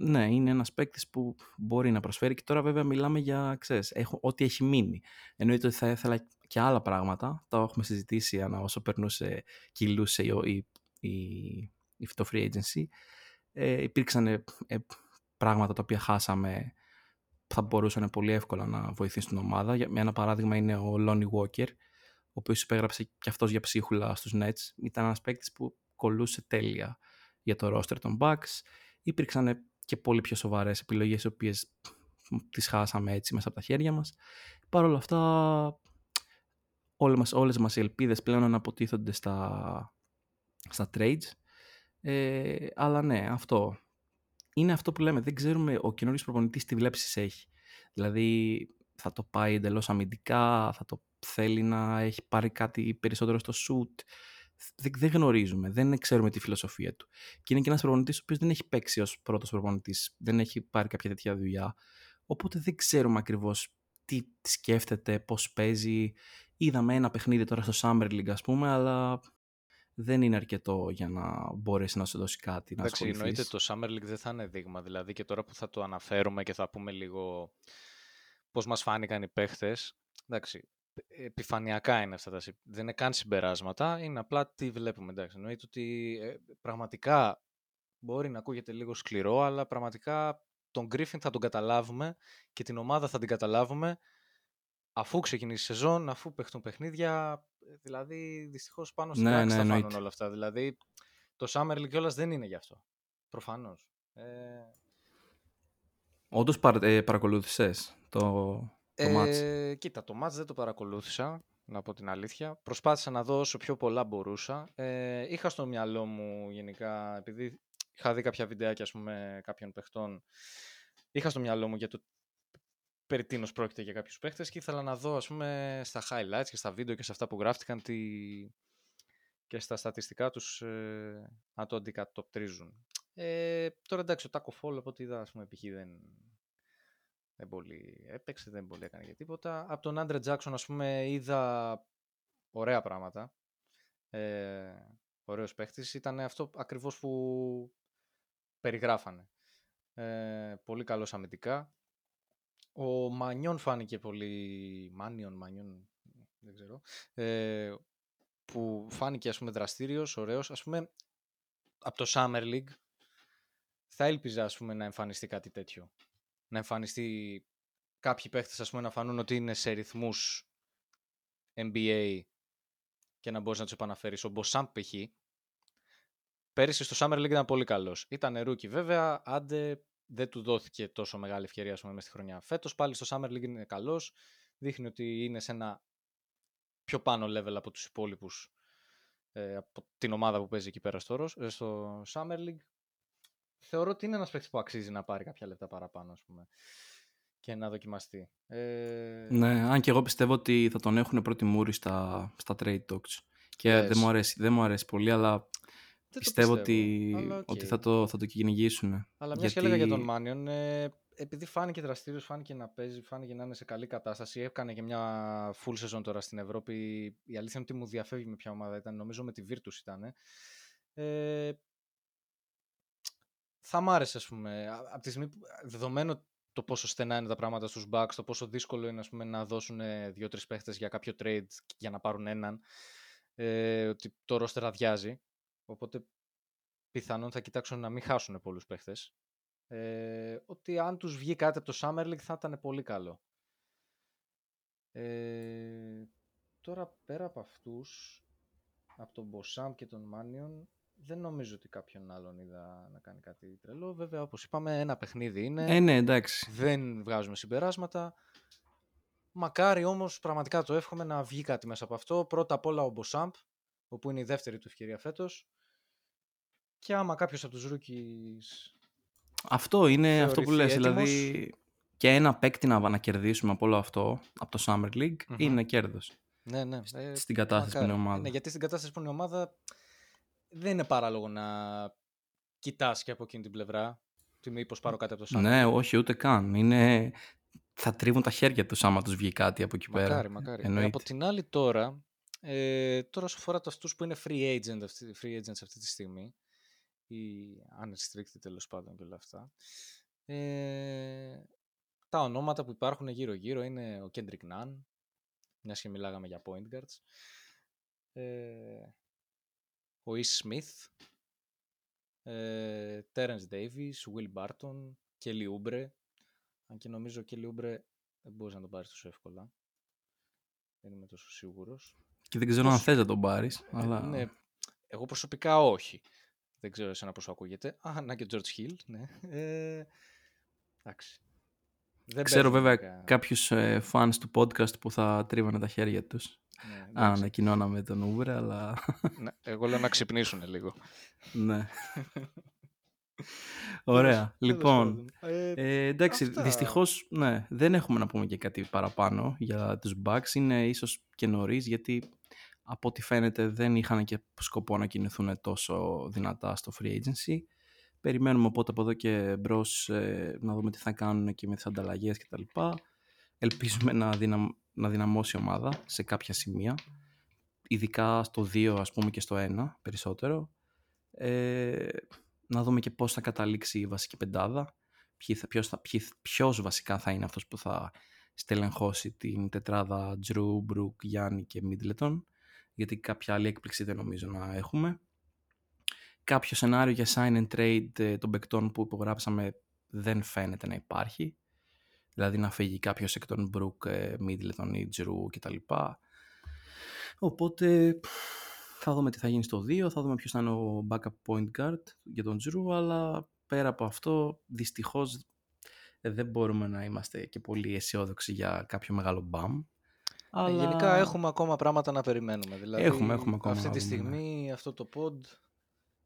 ναι, είναι ένας παίκτης που μπορεί να προσφέρει. Και τώρα βέβαια μιλάμε για, ξέρεις, έχω, ό,τι έχει μείνει. Εννοείται ότι θα ήθελα και άλλα πράγματα, τα έχουμε συζητήσει ανά όσο περνούσε, κυλούσε η, η, η το free agency. Ε, υπήρξαν ε, πράγματα τα οποία χάσαμε, θα μπορούσαν πολύ εύκολα να βοηθήσουν την ομάδα. Για ένα παράδειγμα είναι ο Lonnie Walker, ο οποίος υπέγραψε και αυτός για ψίχουλα στους Nets. Ήταν ένας παίκτης που κολούσε τέλεια για το roster των Bucks. Υπήρξαν και πολύ πιο σοβαρές επιλογές, οι οποίες τις χάσαμε έτσι μέσα από τα χέρια μας. Παρ' όλα αυτά, όλες μας, όλες μας οι ελπίδες πλέον αναποτίθονται στα, στα trades. Ε, αλλά ναι, αυτό. Είναι αυτό που λέμε, δεν ξέρουμε ο καινούριος προπονητής τι βλέψεις έχει. Δηλαδή θα το πάει εντελώς αμυντικά, θα το θέλει να έχει πάρει κάτι περισσότερο στο shoot. Δεν, δεν γνωρίζουμε, δεν ξέρουμε τη φιλοσοφία του. Και είναι και ένας προπονητής ο οποίος δεν έχει παίξει ως πρώτος προπονητής, δεν έχει πάρει κάποια τέτοια δουλειά. Οπότε δεν ξέρουμε ακριβώς τι σκέφτεται, πώς παίζει. Είδαμε ένα παιχνίδι τώρα στο Summer League, ας πούμε, αλλά δεν είναι αρκετό για να μπορέσει να σου δώσει κάτι. Εντάξει, να εννοείται το Summer League δεν θα είναι δείγμα. Δηλαδή και τώρα που θα το αναφέρουμε και θα πούμε λίγο πώς μας φάνηκαν οι παίχτες. Εντάξει, επιφανειακά είναι αυτά τα συ... Δεν είναι καν συμπεράσματα, είναι απλά τι βλέπουμε. Εντάξει, εννοείται ότι ε, πραγματικά μπορεί να ακούγεται λίγο σκληρό, αλλά πραγματικά τον Griffin θα τον καταλάβουμε και την ομάδα θα την καταλάβουμε αφού ξεκινήσει η σεζόν, αφού παίχτουν παιχνίδια. Δηλαδή, δυστυχώς πάνω στην πράξη θα φάνουν όλα αυτά. Δηλαδή, το Summer League κιόλας δεν είναι γι' αυτό. Προφανώς. Ε... Όντως παρα, ε, παρακολούθησες το, ε, το μάτς? Ε, κοίτα, το μάτς δεν το παρακολούθησα, να πω την αλήθεια. Προσπάθησα να δω όσο πιο πολλά μπορούσα. Ε, είχα στο μυαλό μου γενικά, επειδή είχα δει κάποια βιντεάκια, ας πούμε, κάποιων παιχτών, είχα στο μυαλό μου για το περί τίνος πρόκειται για κάποιους παίχτες και ήθελα να δω, ας πούμε, στα highlights και στα βίντεο και σε αυτά που γράφτηκαν τη... και στα στατιστικά τους ε... να το αντικατοπτρίζουν. Ε, τώρα εντάξει, ο Τάκο Φόλ από ό,τι είδα, ας πούμε, π.χ. δεν... δεν πολύ έπαιξε, δεν πολύ έκανε και τίποτα. Από τον Άντρε Τζάκσον, ας πούμε, είδα ωραία πράγματα. Ε, ωραίος παίχτης. Ήταν αυτό ακριβώς που περιγράφανε. Ε, πολύ καλός αμυντικά. Ο Μανιόν φάνηκε πολύ, Μάνιον, Μανιόν, δεν ξέρω, ε, που φάνηκε, ας πούμε, δραστήριος, ωραίος. Ας πούμε, από το Summer League θα έλπιζα, ας πούμε, να εμφανιστεί κάτι τέτοιο. Να εμφανιστεί κάποιοι παίχτες, ας πούμε, να φανούν ότι είναι σε ρυθμούς εν μπι έι και να μπορείς να τους επαναφέρεις. Ο Μποσάμπ π.χ. πέρυσι στο Summer League ήταν πολύ καλός. Ήταν ρούκι βέβαια, άντε... δεν του δόθηκε τόσο μεγάλη ευκαιρία, ας πούμε, μέσα στη χρονιά. Φέτος πάλι στο Summer League είναι καλός. Δείχνει ότι είναι σε ένα πιο πάνω level από τους υπόλοιπους, ε, από την ομάδα που παίζει εκεί πέρα στο, στο Summer League. Θεωρώ ότι είναι ένας παίκτης που αξίζει να πάρει κάποια λεπτά παραπάνω, ας πούμε, και να δοκιμαστεί. Ε... Ναι, αν και εγώ πιστεύω ότι θα τον έχουν πρώτη μούρη στα, στα trade talks. Και yes. δεν, μου αρέσει, δεν μου αρέσει πολύ, αλλά... Πιστεύω, πιστεύω ότι, okay. ότι θα, το, θα το κυνηγήσουν. Αλλά μια και έλεγα για τον Μάνιον, ε, επειδή φάνηκε δραστήριος, φάνηκε να παίζει, φάνηκε να είναι σε καλή κατάσταση. Έκανε και μια full season τώρα στην Ευρώπη. Η αλήθεια είναι ότι μου διαφεύγει με ποια ομάδα ήταν. Νομίζω με τη Virtus ήταν. Ε, θα μ' άρεσε, ας πούμε. Από τη στιγμή, δεδομένο το πόσο στενά είναι τα πράγματα στους Bucks, το πόσο δύσκολο είναι, ας πούμε, να δώσουν δύο-τρεις παίχτες για κάποιο trade για να πάρουν έναν, ε, ότι το roster αδειάζει. Οπότε πιθανόν θα κοιτάξουν να μην χάσουν πολλούς παίχτες. Ε, ότι αν τους βγει κάτι από το Summer League θα ήταν πολύ καλό. Ε, τώρα πέρα από αυτούς, από τον Μποσάμ και τον Μάνιον, δεν νομίζω ότι κάποιον άλλον είδα να κάνει κάτι τρελό. Βέβαια, όπως είπαμε, ένα παιχνίδι είναι. Ε, ναι, εντάξει. Δεν βγάζουμε συμπεράσματα. Μακάρι όμως, πραγματικά το εύχομαι να βγει κάτι μέσα από αυτό. Πρώτα απ' όλα ο Μποσάμπ, όπου είναι η δεύτερη του ευκαιρία φέτος. Και άμα κάποιος από τους rookies. Αυτό είναι αυτό που λες. Έτοιμος, δηλαδή, και ένα παίκτη να κερδίσουμε από όλο αυτό, από το Summer League, mm-hmm. είναι κέρδος. Ναι, ναι. Στην κατάσταση μακάρι. Που είναι η ομάδα. Ναι, γιατί στην κατάσταση που είναι η ομάδα. Δεν είναι παράλογο να κοιτάς και από εκείνη την πλευρά. Τι μήπως πάρω κάτι από το Summer. Ναι, όχι, ούτε καν. Είναι... Θα τρίβουν τα χέρια τους άμα τους βγει κάτι από εκεί μακάρι, πέρα. Μακάρι, μακάρι. Από την άλλη τώρα, ε, τώρα όσον αφορά αυτούς που είναι free, agent, free agents αυτή τη στιγμή, ή unrestricted τέλος πάντων και όλα αυτά, ε, τα ονόματα που υπάρχουν γύρω-γύρω είναι ο Kendrick Nunn, μιας και μιλάγαμε για point guards, ε, ο East Smith, ε, Terence Davis, Will Barton, Kelly Oubre. Αν και νομίζω ο Kelly Oubre δεν μπορείς να τον πάρεις τόσο εύκολα. Δεν είμαι τόσο σίγουρος. Και δεν ξέρω Πώς... αν θες να τον πάρεις. Ε, αλλά... ναι. Εγώ προσωπικά όχι. Δεν ξέρω εσένα πώς ακούγεται. Α, να και ο George Hill. Ναι. Ε, εντάξει. Δεν ξέρω βέβαια κα... κάποιους ε, fans του podcast που θα τρίβανε τα χέρια τους. Ναι, αν ανακοινώναμε τον Uber, αλλά... Ναι, εγώ λέω να ξυπνήσουν λίγο. Ναι. Ωραία. Λοιπόν, ε, ε, εντάξει, αυτά. Δυστυχώς ναι, δεν έχουμε να πούμε και κάτι παραπάνω για τους Bucks. Είναι ίσως και νωρίς, γιατί από ό,τι φαίνεται δεν είχαν και σκοπό να κινηθούν τόσο δυνατά στο free agency. Περιμένουμε οπότε από εδώ και μπρος ε, να δούμε τι θα κάνουν και με τις ανταλλαγές κτλ. Ελπίζουμε να, δυνα... να δυναμώσει η ομάδα σε κάποια σημεία, ειδικά στο δύο ας πούμε και στο ένα περισσότερο. Ε, να δούμε και πώς θα καταλήξει η βασική πεντάδα, ποιος, θα, ποιος βασικά θα είναι αυτός που θα στελεγχώσει την τετράδα Jrue, Brook, Yannick και Midleton, γιατί κάποια άλλη έκπληξη δεν νομίζω να έχουμε. Κάποιο σενάριο για sign and trade των παικτών που υπογράψαμε δεν φαίνεται να υπάρχει. Δηλαδή να φύγει κάποιος εκ των Brook, Midleton ή Jrue κτλ. Οπότε θα δούμε τι θα γίνει στο δύο, θα δούμε ποιος θα είναι ο backup point guard για τον Jrue, αλλά πέρα από αυτό δυστυχώς δεν μπορούμε να είμαστε και πολύ αισιόδοξοι για κάποιο μεγάλο μπαμ. Αλλά... Γενικά έχουμε ακόμα πράγματα να περιμένουμε. Δηλαδή, έχουμε, έχουμε ακόμα. Αυτή τη στιγμή ναι. αυτό το pod...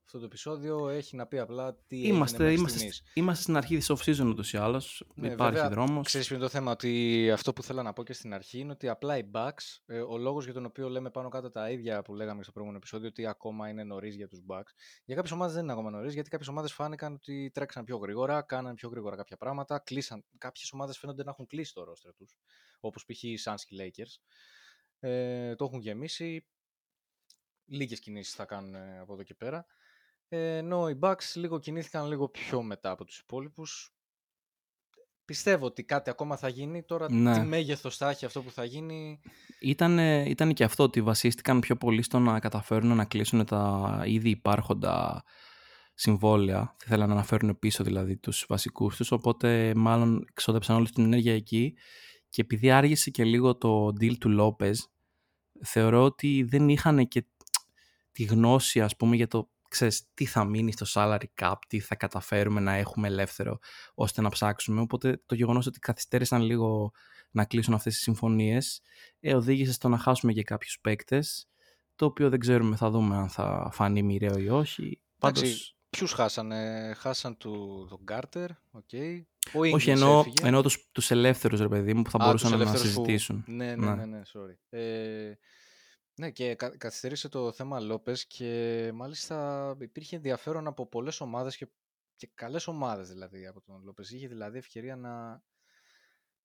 Αυτό το επεισόδιο έχει να πει απλά τι είμαστε, έγινε μέχρι στιγμής. Είμαστε στην αρχή της off-season ούτως ή άλλως. Ναι, υπάρχει βέβαια, δρόμος. Ξέρεις ποιο είναι το θέμα, ότι αυτό που θέλω να πω και στην αρχή είναι ότι απλά οι Bucks, ε, ο λόγος για τον οποίο λέμε πάνω κάτω τα ίδια που λέγαμε στο προηγούμενο επεισόδιο, ότι ακόμα είναι νωρίς για τους Bucks. Για κάποιες ομάδες δεν είναι ακόμα νωρίς, γιατί κάποιες ομάδες φάνηκαν ότι τρέξαν πιο γρήγορα, κάναν πιο γρήγορα κάποια πράγματα, κλείσαν. Κάποιες ομάδες φαίνονται να έχουν κλείσει το ρόστρε τους, όπως π.χ. οι Suns και Lakers. Ε, το έχουν γεμίσει. Λίγες κινήσεις θα κάνουν από εδώ και πέρα. Ενώ οι Bucks λίγο κινήθηκαν λίγο πιο μετά από τους υπόλοιπους. Πιστεύω ότι κάτι ακόμα θα γίνει. Τώρα ναι. τι μέγεθος θα έχει αυτό που θα γίνει. Ήταν, ήταν και αυτό ότι βασίστηκαν πιο πολύ στο να καταφέρουν να κλείσουν τα ήδη υπάρχοντα συμβόλαια. Θέλαν να αναφέρουν πίσω δηλαδή τους βασικούς τους. Οπότε μάλλον ξόδεψαν όλη την ενέργεια εκεί. Και επειδή άργησε και λίγο το deal του Λόπες, θεωρώ ότι δεν είχαν και τη γνώση ας πούμε για το ξέρεις, τι θα μείνει στο salary cap, τι θα καταφέρουμε να έχουμε ελεύθερο ώστε να ψάξουμε. Οπότε το γεγονός ότι καθυστέρησαν λίγο να κλείσουν αυτές τις συμφωνίες ε, οδήγησε στο να χάσουμε και κάποιους παίκτες, το οποίο δεν ξέρουμε, θα δούμε αν θα φανεί μοιραίο ή όχι. Πάντως... Ποιους χάσανε, χάσαν του, τον Carter, okay. ο English όχι ενώ, ενώ τους, τους ελεύθερους ρε παιδί μου που θα Α, μπορούσαν να συζητήσουν. Που... Ναι, ναι, ναι, ναι, ναι, sorry. Ε... Ναι, και καθυστερήσε το θέμα Λόπες και μάλιστα υπήρχε ενδιαφέρον από πολλές ομάδες και, και καλές ομάδες δηλαδή από τον Λόπες. Είχε δηλαδή ευκαιρία να,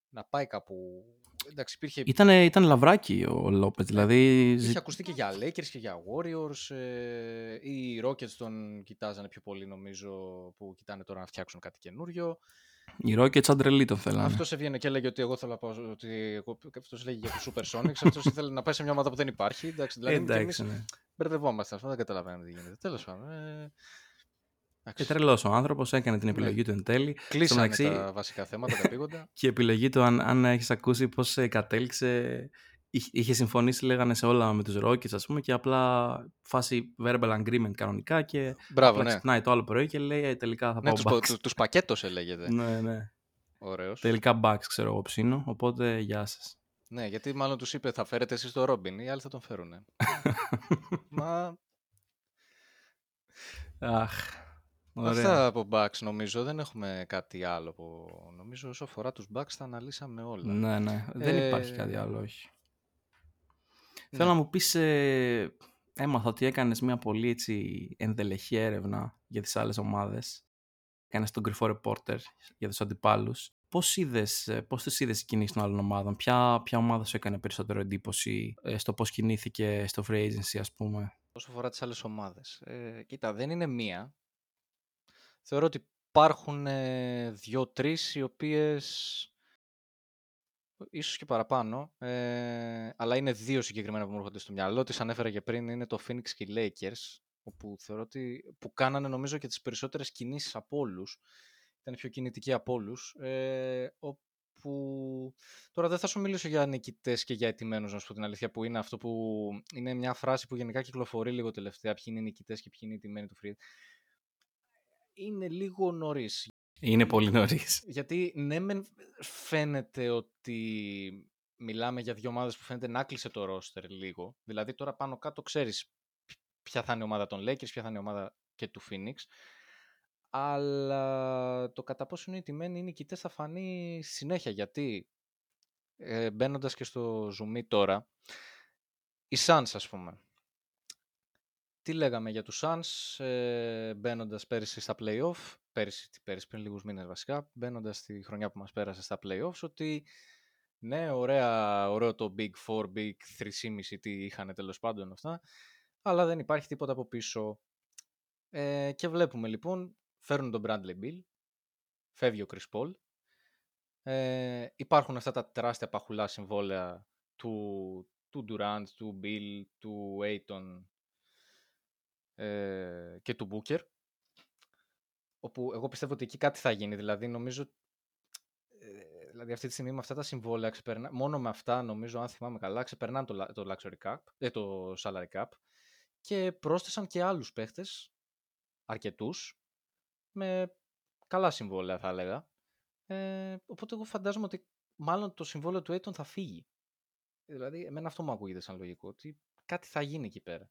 να πάει κάπου. Εντάξει, υπήρχε... ήταν, ήταν λαβράκι ο Λόπες. Δηλαδή... Είχε ακουστεί και για Lakers και για Warriors. Ε, οι Rockets τον κοιτάζανε πιο πολύ νομίζω, που κοιτάνε τώρα να φτιάξουν κάτι καινούριο. Οι Rockets αντρελή τον θέλανε. Αυτός έβγαινε και έλεγε ότι εγώ θέλω να πάω. Ότι... Αυτός λέγει για τους Super Sonics. Αυτός ήθελε να πάει σε μια ομάδα που δεν υπάρχει. Εντάξει, δηλαδή εντάξει, εμείς ναι. μπερδευόμαστε. Αυτό δεν καταλαβαίνω τι γίνεται. Τέλος πάντων. Ε... Και τρελός ο άνθρωπος, έκανε την επιλογή ναι. του εν τέλει. Κλείσανε μεταξύ... τα βασικά θέματα, τα πήγοντα. Και η επιλογή του, αν, αν έχεις ακούσει, πώς κατέληξε είχε συμφωνήσει, λέγανε, σε όλα με τους Rockets, ας πούμε, και απλά φάση verbal agreement κανονικά και μπράβο, ναι. Ξυπνάει το άλλο πρωί και λέει τελικά θα πάω ναι, Bucks. Τους, τους πακέτωσε λέγεται. Ναι, ναι. Ωραίος. Τελικά Bucks, ξέρω εγώ ψήνω, οπότε γεια σας. Ναι, γιατί μάλλον τους είπε θα φέρετε εσείς το Robin, οι άλλοι θα τον φέρουνε. Μα... Αχ, ωραία. Αυτά από Bucks νομίζω, δεν έχουμε κάτι άλλο που... Νομίζω όσο αφορά τους Bucks θα αναλύσαμε όλα. Ναι, ναι, ε... δεν υπάρχει κάτι άλλο, όχι. Ναι. Θέλω να μου πεις, ε, έμαθα ότι έκανες μια πολύ έτσι, ενδελεχή έρευνα για τις άλλες ομάδες. Έκανες τον κρυφό ρεπόρτερ για τους αντιπάλους. Πώς είδες, πώς τις είδες οι κινήσεις των άλλων ομάδων, ποια, ποια ομάδα σου έκανε περισσότερο εντύπωση ε, στο πώς κινήθηκε στο free agency, ας πούμε. Όσο αφορά τις άλλες ομάδες. Ε, κοίτα, δεν είναι μία. Θεωρώ ότι υπάρχουν ε, δύο-τρεις οι οποίες... Ίσως και παραπάνω, ε, αλλά είναι δύο συγκεκριμένα που μου έρχονται στο μυαλό. Τις ανέφερα και πριν, είναι το Phoenix και οι Lakers, όπου θεωρώ ότι που κάνανε νομίζω και τις περισσότερες κινήσεις από όλους. Ήταν πιο κινητικοί από όλους. Ε, όπου... Τώρα δεν θα σου μιλήσω για νικητές και για ετημένους, να σου πω την αλήθεια, που είναι αυτό που είναι μια φράση που γενικά κυκλοφορεί λίγο τελευταία. Ποιοι είναι οι νικητές και ποιοι είναι οι ετημένοι του free. Είναι λίγο νωρίς. Είναι πολύ νωρίς. Γιατί ναι, μεν φαίνεται ότι μιλάμε για δύο ομάδες που φαίνεται να κλείσε το ρόστερ λίγο. Δηλαδή τώρα πάνω κάτω ξέρεις ποια θα είναι η ομάδα των Lakers, ποια θα είναι η ομάδα και του Phoenix. Αλλά το κατά πόσο είναι τιμένοι οι νικητές θα φανεί συνέχεια. Γιατί ε, μπαίνοντας και στο zoom τώρα, οι Suns ας πούμε. Τι λέγαμε για τους Suns ε, μπαίνοντας πέρυσι στα play-off. Πέρυσι, πέρυσι, πριν λίγους μήνες βασικά, μπαίνοντας στη χρονιά που μας πέρασε στα play-offs, ότι ναι, ωραία, ωραίο το Big Four, Big τρία κόμμα πέντε, τι είχαν τέλος πάντων αυτά, αλλά δεν υπάρχει τίποτα από πίσω. Ε, και βλέπουμε λοιπόν, φέρνουν τον Bradley Beal, φεύγει ο Chris Paul, ε, υπάρχουν αυτά τα τεράστια παχουλά συμβόλαια του, του Durant, του Beal, του Aiton ε, και του Booker, όπου εγώ πιστεύω ότι εκεί κάτι θα γίνει. Δηλαδή, νομίζω, δηλαδή αυτή τη στιγμή με αυτά τα συμβόλαια, ξεπερνά, μόνο με αυτά, νομίζω, αν θυμάμαι καλά, ξεπερνάνε το, το, luxury cap, ε, το salary cap και πρόσθεσαν και άλλους παίχτες, αρκετούς, με καλά συμβόλαια θα έλεγα. Ε, οπότε εγώ φαντάζομαι ότι μάλλον το συμβόλαιο του Aiton θα φύγει. Δηλαδή, εμένα αυτό μου ακούγεται σαν λογικό, ότι κάτι θα γίνει εκεί πέρα.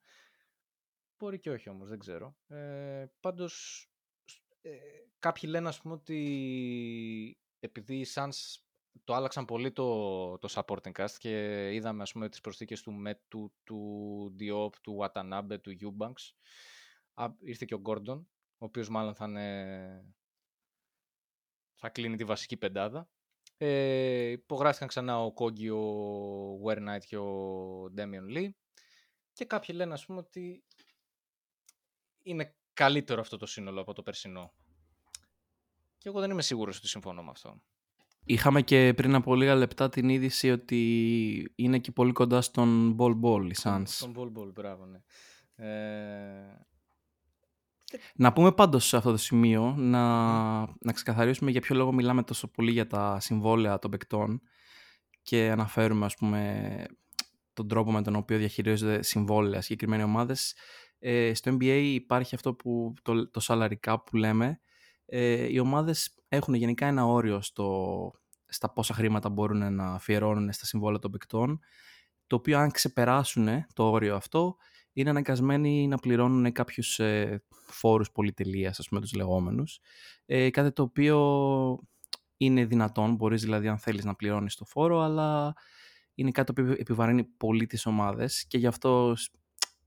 Μπορεί και όχι όμως, δεν ξέρω. Ε, πάντως... Ε, κάποιοι λένε ας πούμε ότι επειδή οι Suns το άλλαξαν πολύ το, το supporting cast και είδαμε ας πούμε τις προσθήκες του Μέτου, του Diop, του Watanabe, του Eubanks. Α, ήρθε και ο Gordon, ο οποίος μάλλον θα, είναι, θα κλείνει τη βασική πεντάδα. Ε, υπογράφηκαν ξανά ο Kogi, ο Ware Knight και ο Damian Lee και κάποιοι λένε ας πούμε ότι είναι καλύτερο αυτό το σύνολο από το περσινό. Και εγώ δεν είμαι σίγουρος ότι συμφωνώ με αυτό. Είχαμε και πριν από λίγα λεπτά την είδηση ότι είναι και πολύ κοντά στον Ball Ball, οι Suns. Στον Ball Ball, μπράβο, ναι. Ε... Να πούμε πάντως σε αυτό το σημείο, να, mm. να ξεκαθαρίσουμε για ποιο λόγο μιλάμε τόσο πολύ για τα συμβόλαια των παικτών και αναφέρουμε, ας πούμε, τον τρόπο με τον οποίο διαχειρίζονται συμβόλαια συγκεκριμένες ομάδες. Ε, στο εν μπι έι υπάρχει αυτό που το, το salary cap που λέμε. Ε, οι ομάδες έχουν γενικά ένα όριο στο, στα πόσα χρήματα μπορούν να αφιερώνουν στα συμβόλαια των παικτών, το οποίο αν ξεπεράσουν το όριο αυτό είναι αναγκασμένοι να πληρώνουν κάποιους ε, φόρους πολυτελείας, ας πούμε τους λεγόμενους, ε, κάτι το οποίο είναι δυνατόν, μπορείς δηλαδή αν θέλεις να πληρώνεις το φόρο, αλλά είναι κάτι το οποίο επιβαρύνει πολύ τις ομάδες και γι' αυτό...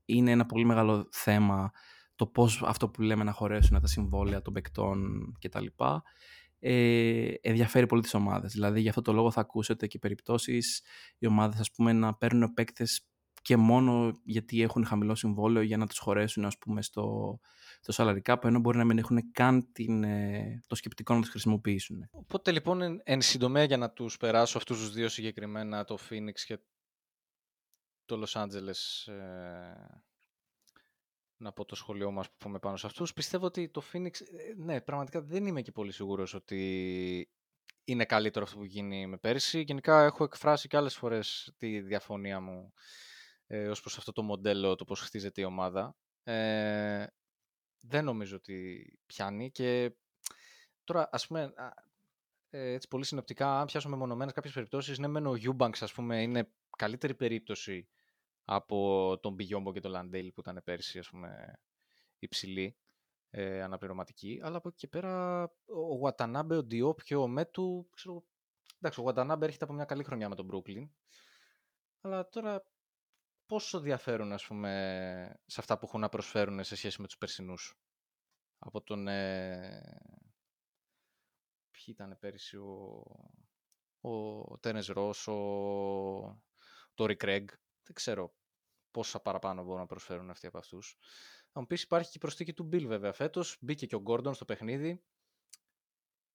Είναι ένα πολύ μεγάλο θέμα το πώς αυτό που λέμε να χωρέσουν τα συμβόλαια των παικτών κτλ. Ε, ενδιαφέρει πολύ τις ομάδες. Δηλαδή, γι' αυτό το λόγο θα ακούσετε και περιπτώσεις οι ομάδες ας πούμε, να παίρνουν παίκτες και μόνο γιατί έχουν χαμηλό συμβόλαιο για να τους χωρέσουν ας πούμε, στο, στο salary cap, ενώ μπορεί να μην έχουν καν την, το σκεπτικό να τους χρησιμοποιήσουν. Οπότε λοιπόν, εν, εν συντομία για να τους περάσω αυτούς τους δύο συγκεκριμένα, το Phoenix και το Los Angeles, ε, να πω το σχολείο μας που πούμε πάνω σε αυτούς, πιστεύω ότι το Phoenix, ε, ναι, πραγματικά δεν είμαι και πολύ σίγουρος ότι είναι καλύτερο αυτό που γίνει με πέρσι. Γενικά έχω εκφράσει και άλλες φορές τη διαφωνία μου ε, ως προς αυτό το μοντέλο, το πώς χτίζεται η ομάδα. Ε, δεν νομίζω ότι πιάνει και τώρα ας πούμε ε, έτσι πολύ συνοπτικά, αν πιάσω μεμονωμένες κάποιες περιπτώσεις, ναι μεν ο Eubanks ας πούμε είναι καλύτερη περίπτωση από τον Μπιγιόμπο και τον Λαντέιλ που ήταν πέρσι ας πούμε υψηλή. Ε, αναπληρωματική, αλλά από εκεί και πέρα ο Γουατανάμπε, ο Ντιόπ και ο Μέτου, ξέρω, εντάξει, ο Γουατανάμπε έρχεται από μια καλή χρονιά με τον Μπρούκλιν, αλλά τώρα πόσο διαφέρουν ας πούμε σε αυτά που έχουν να προσφέρουν σε σχέση με τους περσινούς από τον ε... ποιοι ήταν πέρυσι ο, ο Τένες Ρος, ο Τόρι Κρέγκ, δεν ξέρω πόσα παραπάνω μπορούν να προσφέρουν αυτοί από αυτούς. Θα μου πεις, υπάρχει και η προσθήκη του Μπιλ βέβαια φέτος. Μπήκε και ο Γκόρντον στο παιχνίδι.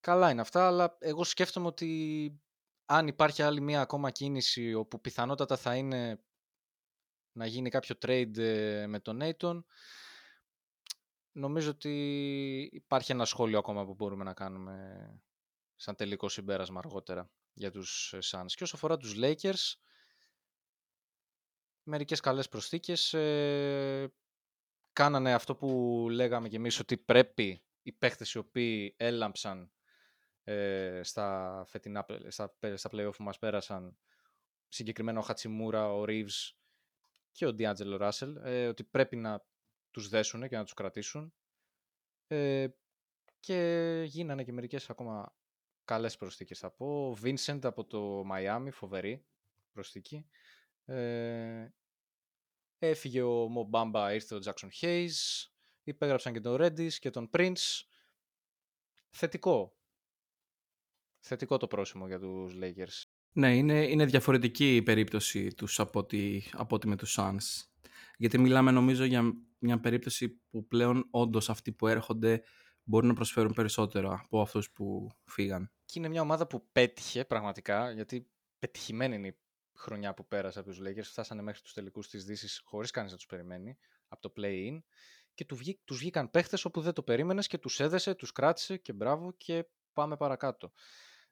Καλά είναι αυτά, αλλά εγώ σκέφτομαι ότι αν υπάρχει άλλη μία ακόμα κίνηση όπου πιθανότατα θα είναι να γίνει κάποιο trade με τον Νέιτον, νομίζω ότι υπάρχει ένα σχόλιο ακόμα που μπορούμε να κάνουμε σαν τελικό συμπέρασμα αργότερα για τους Suns. Και όσο αφορά τους Lakers, μερικές καλές προσθήκες. Ε... Κάνανε αυτό που λέγαμε κι εμείς, ότι πρέπει οι παίχτες οι οποίοι έλαμψαν ε, στα, φετινά, στα, στα play-off που μας πέρασαν, συγκεκριμένα ο Χατσιμούρα, ο Reeves και ο Ντιάντζελο Ράσελ, ε, ότι πρέπει να τους δέσουν και να τους κρατήσουν. Ε, και γίνανε και μερικές ακόμα καλές προσθήκες, θα πω. Ο Vincent από το Miami, φοβερή προσθήκη. Ε, Έφυγε ο Mo Bamba, ήρθε ο Jackson Hayes, υπέγραψαν και τον Reddish και τον Prince. Θετικό. Θετικό το πρόσημο για τους Lakers. Ναι, είναι, είναι διαφορετική η περίπτωση τους από ό,τι από με τους Suns. Γιατί μιλάμε νομίζω για μια περίπτωση που πλέον όντως αυτοί που έρχονται μπορούν να προσφέρουν περισσότερο από αυτούς που φύγαν. Και είναι μια ομάδα που πέτυχε πραγματικά, γιατί πετυχημένη είναι η χρονιά που πέρασε από τους Lakers, φτάσανε μέχρι τους τελικούς της Δύσης χωρίς κανείς να τους περιμένει από το play-in και του βγή, τους βγήκαν παίχτες όπου δεν το περίμενες και τους έδεσε, τους κράτησε και μπράβο και πάμε παρακάτω.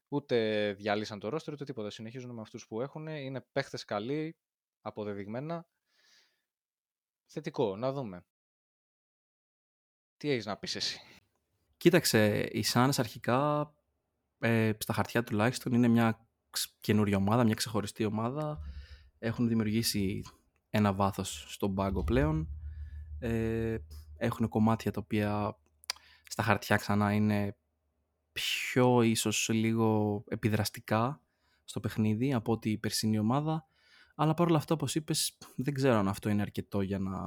Ούτε διαλύσαν το roster ούτε τίποτα, συνεχίζουν με αυτούς που έχουν, είναι παίχτες καλοί, αποδεδειγμένα. Θετικό, να δούμε. Τι έχεις να πεις εσύ? Κοίταξε, οι Suns αρχικά ε, στα χαρτιά τουλάχιστον είναι μια καινούρια ομάδα, μια ξεχωριστή ομάδα. Έχουν δημιουργήσει ένα βάθος στον πάγκο πλέον. Ε, έχουν κομμάτια τα οποία στα χαρτιά ξανά είναι πιο ίσως λίγο επιδραστικά στο παιχνίδι από ότι η περσινή ομάδα. Αλλά παρόλα αυτά, όπως είπες, δεν ξέρω αν αυτό είναι αρκετό για να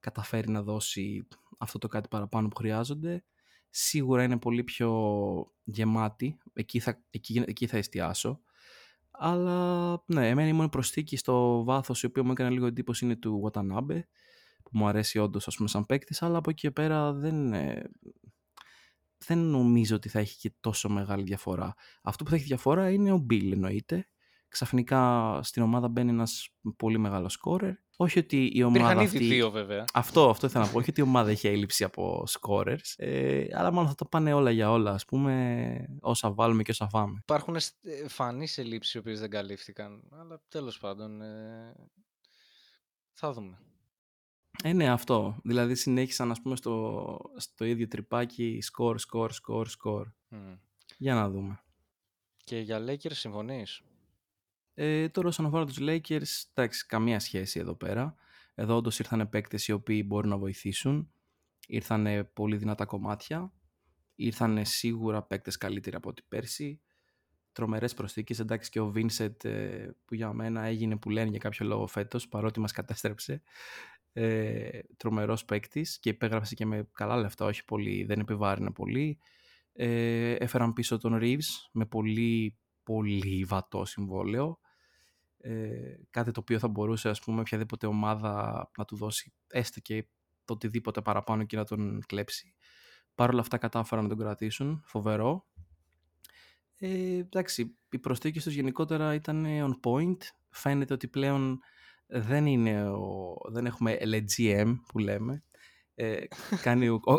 καταφέρει να δώσει αυτό το κάτι παραπάνω που χρειάζονται. Σίγουρα είναι πολύ πιο γεμάτη, εκεί θα, εκεί, εκεί θα εστιάσω. Αλλά ναι, εμένα η μόνη προσθήκη στο βάθος η οποία μου έκανε λίγο εντύπωση είναι του Watanabe, που μου αρέσει όντως ας πούμε σαν παίκτης, αλλά από εκεί και πέρα δεν, δεν νομίζω ότι θα έχει και τόσο μεγάλη διαφορά. Αυτό που θα έχει διαφορά είναι ο Bill, εννοείται. Ξαφνικά στην ομάδα μπαίνει ένας πολύ μεγάλο σκόρερ. Όχι ότι η ομάδα. Υπήρχαν ήδη αυτή... δύο βέβαια. Αυτό, αυτό ήθελα να πω. Όχι ότι η ομάδα έχει έλλειψη από scorers. Ε, αλλά μάλλον θα τα πάνε όλα για όλα. Ας πούμε, όσα βάλουμε και όσα φάμε. Υπάρχουν φανείς ελλείψεις οι οποίες δεν καλύφθηκαν. Αλλά τέλος πάντων. Ε, θα δούμε. Ε, ναι, αυτό. Δηλαδή συνέχισαν, ας πούμε, στο, στο ίδιο τρυπάκι. Σκορ, σκορ, σκορ, σκορ. Mm. Για να δούμε. Και για Lakers συμφωνείς? Ε, τώρα όσον αφορά τους Lakers, εντάξει, καμία σχέση εδώ πέρα. Εδώ όντως ήρθανε παίκτες οι οποίοι μπορούν να βοηθήσουν. Ήρθανε πολύ δυνατά κομμάτια. Ήρθανε σίγουρα παίκτες καλύτεροι από ό,τι πέρσι. Τρομερές προσθήκες, εντάξει, και ο Vincent που για μένα έγινε που λένε για κάποιο λόγο φέτος, παρότι μας κατέστρεψε. Ε, τρομερός παίκτης και υπέγραψε και με καλά λεφτά, όχι πολύ, δεν επιβάρυνε πολύ. Ε, έφεραν πίσω τον Reeves με πολύ, πολύ βατό συμβόλαιο. Ε, κάτι το οποίο θα μπορούσε ας πούμε οποιαδήποτε ομάδα να του δώσει έστω και το οτιδήποτε παραπάνω και να τον κλέψει. Παρ' όλα αυτά κατάφεραν να τον κρατήσουν, φοβερό. Ε, εντάξει, οι προσθήκες τους γενικότερα ήταν on point. Φαίνεται ότι πλέον δεν, είναι ο, δεν έχουμε ελ τζι εμ που λέμε. Ε, κάνει ο, ο,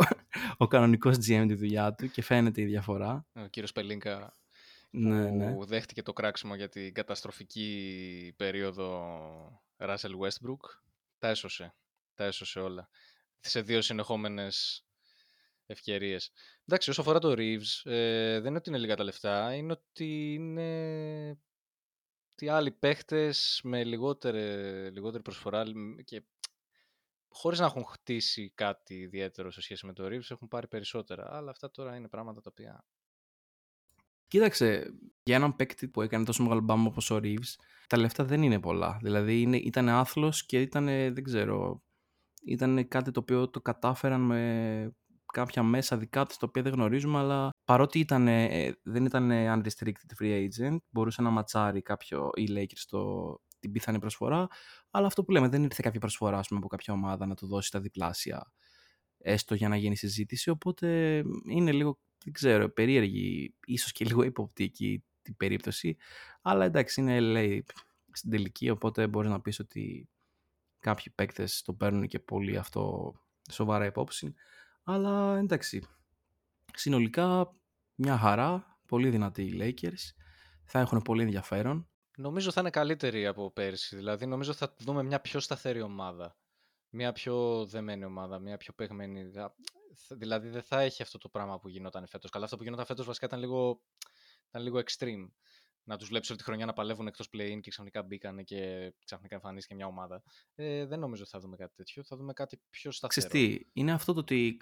ο κανονικός τζι εμ τη δουλειά του και φαίνεται η διαφορά. Ο κύριος Πελίνκα ναι, που ναι. δέχτηκε το κράξιμο για την καταστροφική περίοδο Russell Westbrook, τα έσωσε, τα έσωσε όλα σε δύο συνεχόμενες ευκαιρίες. Εντάξει, όσο αφορά το Reeves, ε, δεν είναι ότι είναι λίγα τα λεφτά, είναι ότι είναι τι άλλοι παίχτες με λιγότερη, λιγότερη προσφορά και χωρίς να έχουν χτίσει κάτι ιδιαίτερο σε σχέση με το Reeves, έχουν πάρει περισσότερα. Αλλά αυτά τώρα είναι πράγματα τα οποία... Κοίταξε, για έναν παίκτη που έκανε τόσο μεγάλο μπάμ όπως ο Reeves, τα λεφτά δεν είναι πολλά. Δηλαδή είναι, ήταν άθλος και ήταν, δεν ξέρω, ήταν κάτι το οποίο το κατάφεραν με κάποια μέσα δικά τους, τα οποία δεν γνωρίζουμε, αλλά παρότι ήταν, δεν ήταν unrestricted free agent, μπορούσε να ματσάρει κάποιο οι Lakers στο, την πιθανή προσφορά, αλλά αυτό που λέμε, δεν ήρθε κάποια προσφορά πούμε, από κάποια ομάδα να του δώσει τα διπλάσια, έστω για να γίνει συζήτηση, οπότε είναι λίγο, δεν ξέρω, περίεργη, ίσως και λίγο υποπτική την περίπτωση, αλλά εντάξει, είναι ελ έι στην τελική, οπότε μπορείς να πεις ότι κάποιοι παίκτες το παίρνουν και πολύ αυτό σοβαρά υπόψη, αλλά εντάξει, συνολικά μια χαρά, πολύ δυνατοί οι Lakers, θα έχουν πολύ ενδιαφέρον. Νομίζω θα είναι καλύτερη από πέρσι, δηλαδή νομίζω θα δούμε μια πιο σταθερή ομάδα, μια πιο δεμένη ομάδα, μια πιο παιγμένη, δηλαδή δεν θα έχει αυτό το πράγμα που γινόταν φέτος. Καλά, αυτό που γινόταν φέτος βασικά ήταν λίγο, ήταν λίγο extreme, να τους βλέπεις όλη τη χρονιά να παλεύουν εκτός play-in και ξαφνικά μπήκανε και ξαφνικά εμφανίστηκε μια ομάδα. Ε, δεν νομίζω θα δούμε κάτι τέτοιο, θα δούμε κάτι πιο σταθερό. Ξεστή, είναι αυτό το ότι...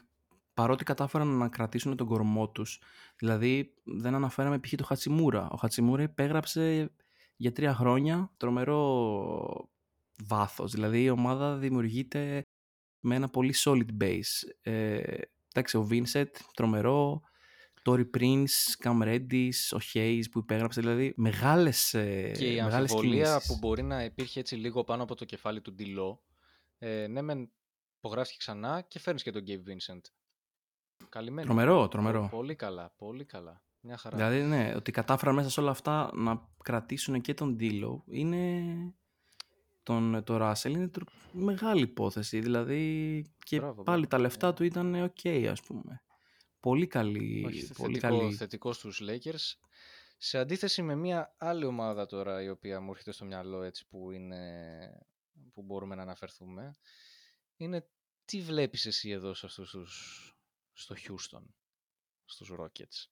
Παρότι κατάφεραν να κρατήσουν τον κορμό τους, δηλαδή δεν αναφέραμε π.χ. το Χατσιμούρα. Ο Χατσιμούρα υπέγραψε για τρία χρόνια τρομερό βάθος. Δηλαδή η ομάδα δημιουργείται με ένα πολύ solid base. Ε, εντάξει, ο Βίνσετ, τρομερό, Τόρι Πρινς, Καμ Ρέντις, ο Χέις που υπέγραψε, δηλαδή μεγάλες κινήσεις. Και η αμφιβολία που μπορεί να υπήρχε έτσι λίγο πάνω από το κεφάλι του Ντιλό, ε, ναι μεν υπογράφηκε ξανά και φέρνεις και τον Γκέιμ Βίνσεντ. Καλημένη. Τρομερό, τρομερό. Πολύ καλά, πολύ καλά. Μια χαρά. Δηλαδή, ναι, ότι κατάφεραν μέσα σε όλα αυτά να κρατήσουν και τον Ντίλο είναι. Τον Ράσελ είναι τρο... μεγάλη υπόθεση. Δηλαδή, και Μπράβο, πάλι τα λεφτά yeah. του ήταν οκ, okay, ας πούμε. Πολύ καλή. Όχι, πολύ θετικό, καλή. Θετικό στους Lakers. Σε αντίθεση με μια άλλη ομάδα τώρα, η οποία μου έρχεται στο μυαλό έτσι που, είναι... που μπορούμε να αναφερθούμε, είναι τι βλέπεις εσύ εδώ σε αυτούς τους. Στο Houston, στους Rockets.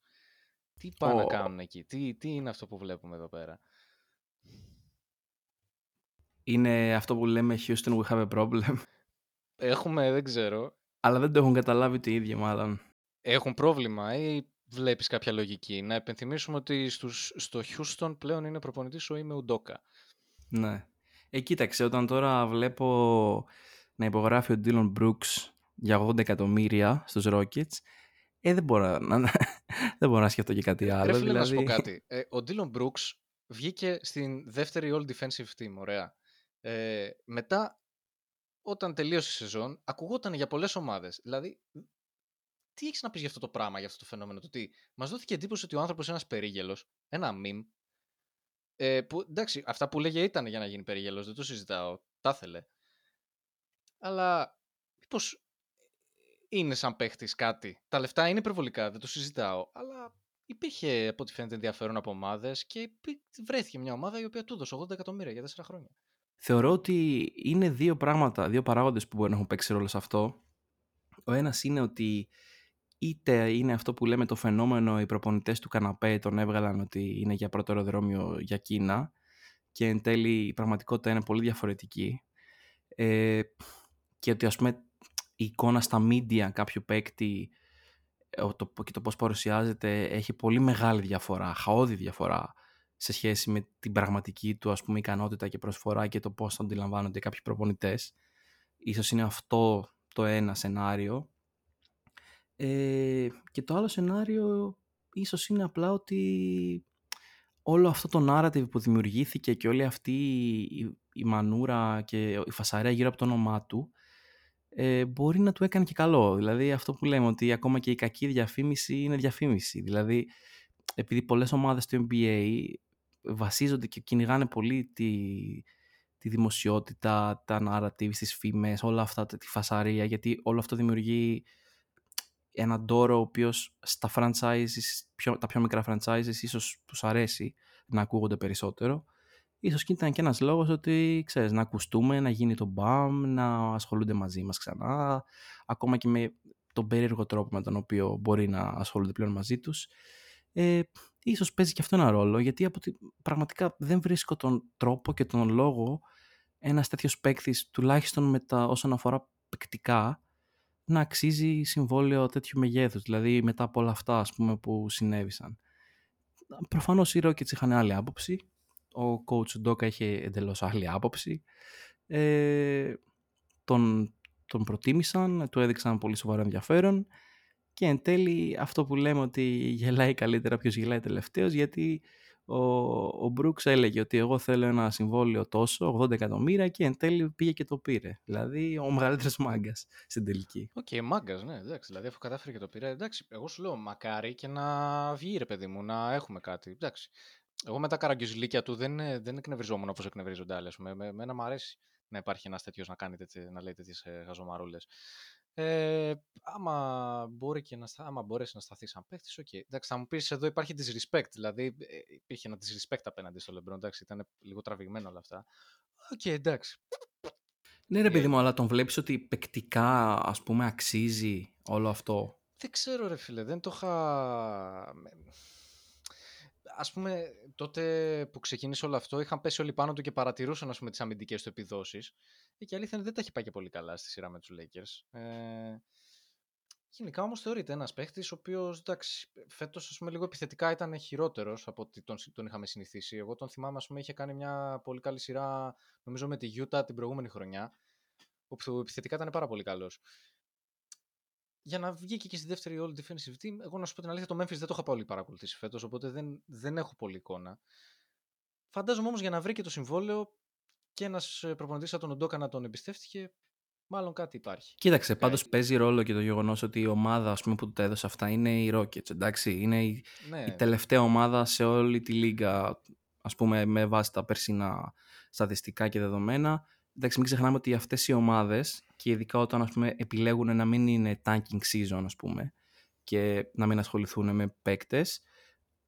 Τι πάνε oh. να κάνουν εκεί, τι, τι είναι αυτό που βλέπουμε εδώ πέρα. Είναι αυτό που λέμε Houston, we have a problem. Έχουμε, δεν ξέρω. Αλλά δεν το έχουν καταλάβει το ίδιο μάλλον. Έχουν πρόβλημα ή βλέπεις κάποια λογική. Να επενθυμίσουμε ότι στους, στο Houston πλέον είναι προπονητής ο Είμαι Ουντόκα. Ναι. Ε, κοίταξε, όταν τώρα βλέπω να υπογράφει ο Dylan Brooks για ογδόντα εκατομμύρια στους Rockets, ε, δεν μπορώ να, δεν μπορώ να σκεφτώ και κάτι άλλο. Ρε φίλε, δηλαδή... να σου πω κάτι. Ε, ο Ντίλον Brooks βγήκε στην δεύτερη All Defensive Team, ωραία. Ε, μετά, όταν τελείωσε η σεζόν, ακουγόταν για πολλές ομάδες. Δηλαδή, τι έχεις να πεις για αυτό το πράγμα, για αυτό το φαινόμενο, το ότι μας δόθηκε εντύπωση ότι ο άνθρωπος είναι ένας περίγελος, ένα meme, ε, που εντάξει, αυτά που λέγε ήταν για να γίνει περίγελος, δεν το συζητάω, τα ήθελε. Αλλά, μήπως... Είναι σαν παίχτης κάτι. Τα λεφτά είναι υπερβολικά, δεν το συζητάω. Αλλά υπήρχε από ό,τι φαίνεται ενδιαφέρον από ομάδες και βρέθηκε μια ομάδα η οποία του έδωσε ογδόντα εκατομμύρια για τέσσερα χρόνια. Θεωρώ ότι είναι δύο πράγματα, δύο παράγοντες που μπορεί να έχουν παίξει ρόλο σε αυτό. Ο ένας είναι ότι είτε είναι αυτό που λέμε το φαινόμενο, οι προπονητές του καναπέ τον έβγαλαν ότι είναι για πρώτο αεροδρόμιο για Κίνα και εν τέλει η πραγματικότητα είναι πολύ διαφορετική. Ε, και ότι ας πούμε. Η εικόνα στα media κάποιου παίκτη το, και το πώς παρουσιάζεται έχει πολύ μεγάλη διαφορά, χαώδη διαφορά σε σχέση με την πραγματική του ας πούμε ικανότητα και προσφορά και το πώς θα αντιλαμβάνονται κάποιοι προπονητές. Ίσως είναι αυτό το ένα σενάριο. Ε, και το άλλο σενάριο ίσως είναι απλά ότι όλο αυτό το narrative που δημιουργήθηκε και όλη αυτή η, η μανούρα και η φασαρία γύρω από το όνομά του Ε, μπορεί να του έκανε και καλό. Δηλαδή αυτό που λέμε ότι ακόμα και η κακή διαφήμιση είναι διαφήμιση. Δηλαδή επειδή πολλές ομάδες του εν μπι έι βασίζονται και κυνηγάνε πολύ τη, τη δημοσιότητα, τα narrative, τις φήμες, όλα αυτά, τη φασαρία, γιατί όλο αυτό δημιουργεί έναν ντόρο ο οποίος στα franchises, πιο, τα πιο μικρά franchises ίσως τους αρέσει να ακούγονται περισσότερο. Ίσως και ήταν και ένας λόγος ότι, ξέρεις, να ακουστούμε, να γίνει το μπαμ, να ασχολούνται μαζί μας ξανά, ακόμα και με τον περίεργο τρόπο με τον οποίο μπορεί να ασχολούνται πλέον μαζί τους. Ε, ίσως παίζει και αυτό ένα ρόλο, γιατί από τη, πραγματικά δεν βρίσκω τον τρόπο και τον λόγο ένας τέτοιος παίκτης, τουλάχιστον με τα, όσον αφορά παικτικά, να αξίζει συμβόλαιο τέτοιου μεγέθους, δηλαδή μετά από όλα αυτά, ας πούμε, που συνέβησαν. Προφανώς οι Rockets είχαν άλλη άποψη, ο coach Doka είχε εντελώς άλλη άποψη, ε, τον, τον προτίμησαν, του έδειξαν πολύ σοβαρό ενδιαφέρον και εν τέλει αυτό που λέμε ότι γελάει καλύτερα ποιος γελάει τελευταίος, γιατί ο, ο Brooks έλεγε ότι εγώ θέλω ένα συμβόλαιο τόσο, ογδόντα εκατομμύρια, και εν τέλει πήγε και το πήρε. Δηλαδή ο μεγαλύτερος μάγκας στην τελική. Οκ, okay, μάγκας, ναι, εντάξει. Δηλαδή αφού κατάφερε και το πήρε, εντάξει, εγώ σου λέω μακάρι και να βγει, ρε παιδί μου, να έχουμε κάτι, εντάξει. Εγώ με τα καραγκιουζιλίκια του δεν, δεν εκνευριζόμουν όπως εκνευρίζονται άλλοι. Εμένα μου αρέσει να υπάρχει ένας τέτοιος να, κάνει τέτοι, να λέει τέτοιες χαζομαρούλες. Ε, άμα, μπορεί και να, άμα μπορέσει να σταθεί σαν παίχτης, οκ. Okay. Εντάξει, θα μου πεις εδώ υπάρχει disrespect. Δηλαδή υπήρχε ένα disrespect απέναντι στο LeBron. Εντάξει, ήταν λίγο τραβηγμένο όλα αυτά. Οκ, okay, εντάξει. Ναι, ρε παιδί μου, αλλά τον βλέπεις ότι παικτικά, ας πούμε, αξίζει όλο αυτό. Δεν ξέρω, ρε φίλε, δεν το είχα. Ας πούμε, τότε που ξεκίνησε όλο αυτό, είχαν πέσει όλοι πάνω του και παρατηρούσαν, ας πούμε, τις αμυντικές του επιδόσεις. Ε, και αλήθεια δεν τα έχει πάει και πολύ καλά στη σειρά με τους Lakers. Ε, γενικά όμως θεωρείται ένας παίχτης ο οποίος, εντάξει, φέτος, ας πούμε, λίγο επιθετικά ήταν χειρότερος από ότι τον, τον είχαμε συνηθίσει. Εγώ τον θυμάμαι, ας πούμε, είχε κάνει μια πολύ καλή σειρά, νομίζω, με τη Utah την προηγούμενη χρονιά, όπου επιθετικά ήταν πάρα πολύ καλός. Για να βγει και στη δεύτερη All Defensive Team, εγώ να σου πω την αλήθεια, το Memphis δεν το είχα πολύ παρακολουθήσει φέτος, οπότε δεν, δεν έχω πολύ εικόνα. Φαντάζομαι όμως για να βρει και το συμβόλαιο και ένας προπονητής σαν τον Ντόκα να τον εμπιστεύτηκε, μάλλον κάτι υπάρχει. Κοίταξε, πάντως yeah. παίζει ρόλο και το γεγονός ότι η ομάδα, ας πούμε, που του τα έδωσε αυτά είναι οι Rockets, εντάξει. Είναι η, ναι. η τελευταία ομάδα σε όλη τη λίγα, ας πούμε, με βάση τα περσινά στατιστικά και δεδομένα. Εντάξει, μην ξεχνάμε ότι αυτές οι ομάδες, και ειδικά όταν, ας πούμε, επιλέγουν να μην είναι tanking season, ας πούμε, και να μην ασχοληθούν με παίκτες,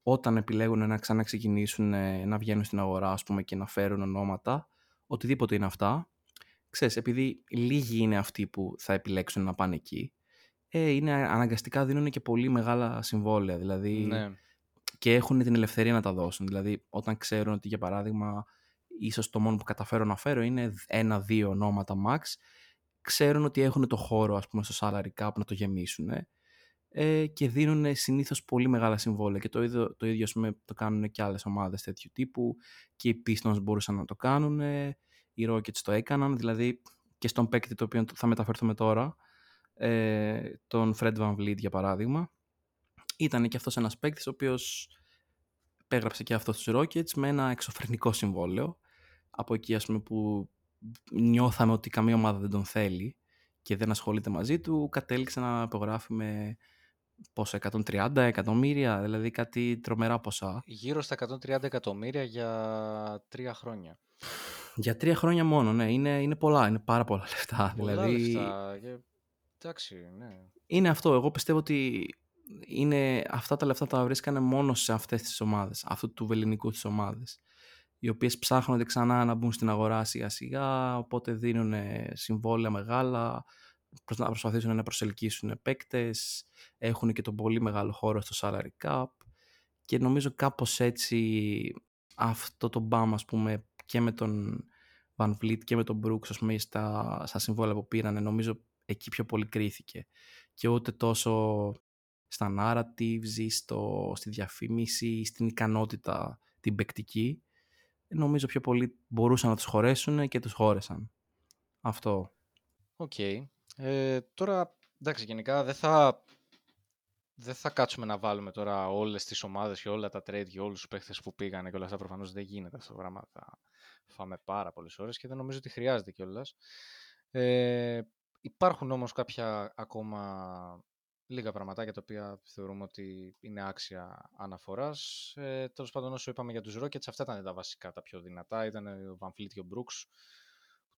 όταν επιλέγουν να ξαναξεκινήσουν να βγαίνουν στην αγορά, ας πούμε, και να φέρουν ονόματα, οτιδήποτε είναι αυτά, ξέρεις, επειδή λίγοι είναι αυτοί που θα επιλέξουν να πάνε εκεί, ε, είναι, αναγκαστικά δίνουν και πολύ μεγάλα συμβόλαια, δηλαδή, ναι. και έχουν την ελευθερία να τα δώσουν. Δηλαδή, όταν ξέρουν ότι, για παράδειγμα, ίσως το μόνο που καταφέρω να φέρω είναι ένα-δύο ονόματα max, ξέρουν ότι έχουν το χώρο, ας πούμε, στο salary cap να το γεμίσουν, ε, και δίνουν συνήθως πολύ μεγάλα συμβόλαια, και το ίδιο, το ίδιο, ας πούμε, το κάνουν και άλλες ομάδες τέτοιου τύπου, και οι Pistons μπορούσαν να το κάνουν, ε, οι Rockets το έκαναν, δηλαδή και στον παίκτη το οποίο θα μεταφερθούμε τώρα, ε, τον Fred VanVleet για παράδειγμα, ήταν και αυτός ένας παίκτης ο οποίος υπέγραψε και αυτό στους Rockets με ένα εξωφρενικό συμβόλαιο, από εκεί, ας πούμε, που νιώθαμε ότι καμία ομάδα δεν τον θέλει και δεν ασχολείται μαζί του, κατέληξε να υπογράφει με πόσα, εκατόν τριάντα εκατομμύρια, δηλαδή κάτι τρομερά ποσά. Γύρω στα εκατόν τριάντα εκατομμύρια για τρία χρόνια. Για τρία χρόνια μόνο, ναι, είναι, είναι πολλά, είναι πάρα πολλά λεφτά. Πολλά δηλαδή... λεφτά, και... εντάξει, ναι. Είναι αυτό, εγώ πιστεύω ότι είναι, αυτά τα λεφτά τα βρίσκανε μόνο σε αυτές τις ομάδες, αυτού του βελληνικού τις ομάδες, οι οποίες ψάχνονται ξανά να μπουν στην αγορά σιγά σιγά, οπότε δίνουν συμβόλαια μεγάλα, να προσπαθήσουν να προσελκύσουν παίκτες, έχουν και τον πολύ μεγάλο χώρο στο salary cap, και νομίζω κάπως έτσι αυτό το μπαμ, ας πούμε, και με τον VanVleet και με τον Brooks, ας πούμε, στα, στα συμβόλαια που πήρανε, νομίζω εκεί πιο πολύ κρίθηκε, και ούτε τόσο στα narratives, στο, στη διαφήμιση, στην ικανότητα την παικτική. Νομίζω πιο πολύ μπορούσαν να τους χωρέσουν και τους χώρεσαν. Αυτό. Οκ. Okay. Ε, τώρα, εντάξει, γενικά δεν θα, δεν θα κάτσουμε να βάλουμε τώρα όλες τις ομάδες και όλα τα trade και όλους τους παίχτες που πήγανε και όλα αυτά. Προφανώς δεν γίνεται αυτό το πράγμα. Θα φάμε πάρα πολλές ώρες και δεν νομίζω ότι χρειάζεται κιόλας. Ε, υπάρχουν όμως κάποια ακόμα... λίγα πραγματάκια τα οποία θεωρούμε ότι είναι άξια αναφοράς. Ε, τέλος πάντων, όσο είπαμε για τους Rockets, αυτά ήταν τα βασικά, τα πιο δυνατά. Ήταν ο VanVleet και ο Brooks,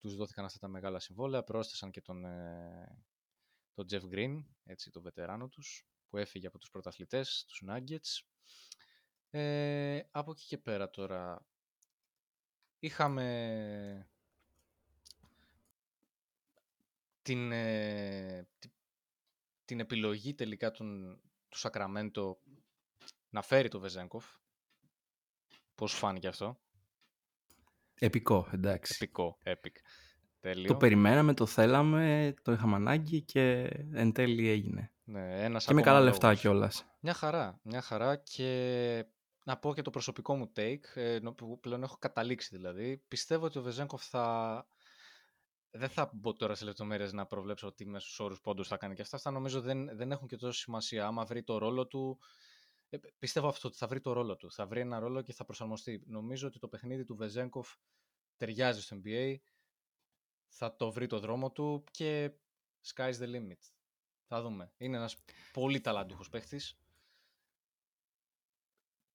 που τους δόθηκαν αυτά τα μεγάλα συμβόλαια. Πρόσθεσαν και τον, ε, τον Jeff Green, έτσι, τον βετεράνο τους, που έφυγε από τους πρωταθλητές, τους Nuggets. Ε, από εκεί και πέρα τώρα, είχαμε την, ε, την επιλογή τελικά του Sacramento να φέρει το Bezéngov. Πώς φάνηκε αυτό? Επικό, εντάξει. Επικό, epic. Τέλειο. Το περιμέναμε, το θέλαμε, το είχαμε ανάγκη και εν τέλει έγινε. Ναι, ένας και με καλά λόγος. Λεφτά κιόλας. Μια χαρά, μια χαρά, και να πω και το προσωπικό μου take, που πλέον έχω καταλήξει δηλαδή. Πιστεύω ότι ο Bezéngov θα... Δεν θα μπω τώρα σε λεπτομέρειες να προβλέψω τι μέσους όρους πόντους θα κάνει και αυτά. Αυτά νομίζω δεν, δεν έχουν και τόσο σημασία. Άμα βρει το ρόλο του... Πιστεύω αυτό, ότι θα βρει το ρόλο του. Θα βρει ένα ρόλο και θα προσαρμοστεί. Νομίζω ότι το παιχνίδι του Bezéngov ταιριάζει στο N B A. Θα το βρει το δρόμο του και sky's the limit. Θα δούμε. Είναι ένας πολύ ταλαντούχος παίχτης.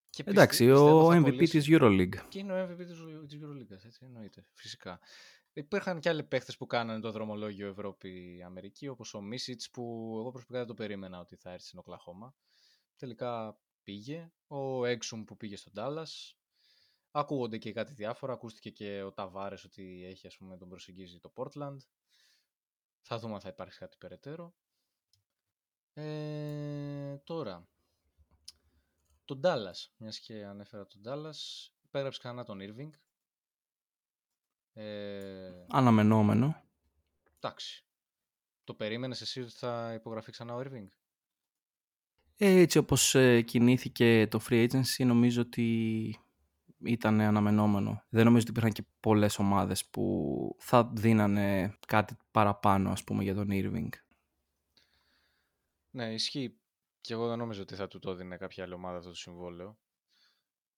Και εντάξει, πιστεύω, ο εμ βι πι της EuroLeague. Και είναι ο εμ βι πι της EuroLeague, έτσι εννοείται, φυσικά. Υπήρχαν και άλλοι παίχτες που κάνανε το δρομολόγιο Ευρώπη-Αμερική, όπως ο Μίσιτς, που εγώ προσωπικά δεν το περίμενα ότι θα έρθει στην Οκλαχώμα. Τελικά πήγε. Ο Έξουμ που πήγε στον Ντάλλας. Ακούγονται και κάτι διάφορα. Ακούστηκε και ο Ταβάρες ότι έχει, ας πούμε, τον προσεγγίζει το Portland. Θα δούμε αν θα υπάρξει κάτι περαιτέρω. Ε, τώρα, τον Ντάλλας. Μιας και ανέφερα τον Ντάλλας, υπέγραψε ξανά τον Irving. Ε, Αναμενόμενο. Εντάξει. Το περίμενες εσύ ότι θα υπογραφεί ξανά ο Irving? Έτσι όπως κινήθηκε το free agency, νομίζω ότι ήταν αναμενόμενο. Δεν νομίζω ότι υπήρχαν και πολλές ομάδες που θα δίνανε κάτι παραπάνω, ας πούμε, για τον Irving. Ναι, ισχύει. Και εγώ δεν νόμιζα ότι θα του το δίνει κάποια άλλη ομάδα αυτό το συμβόλαιο.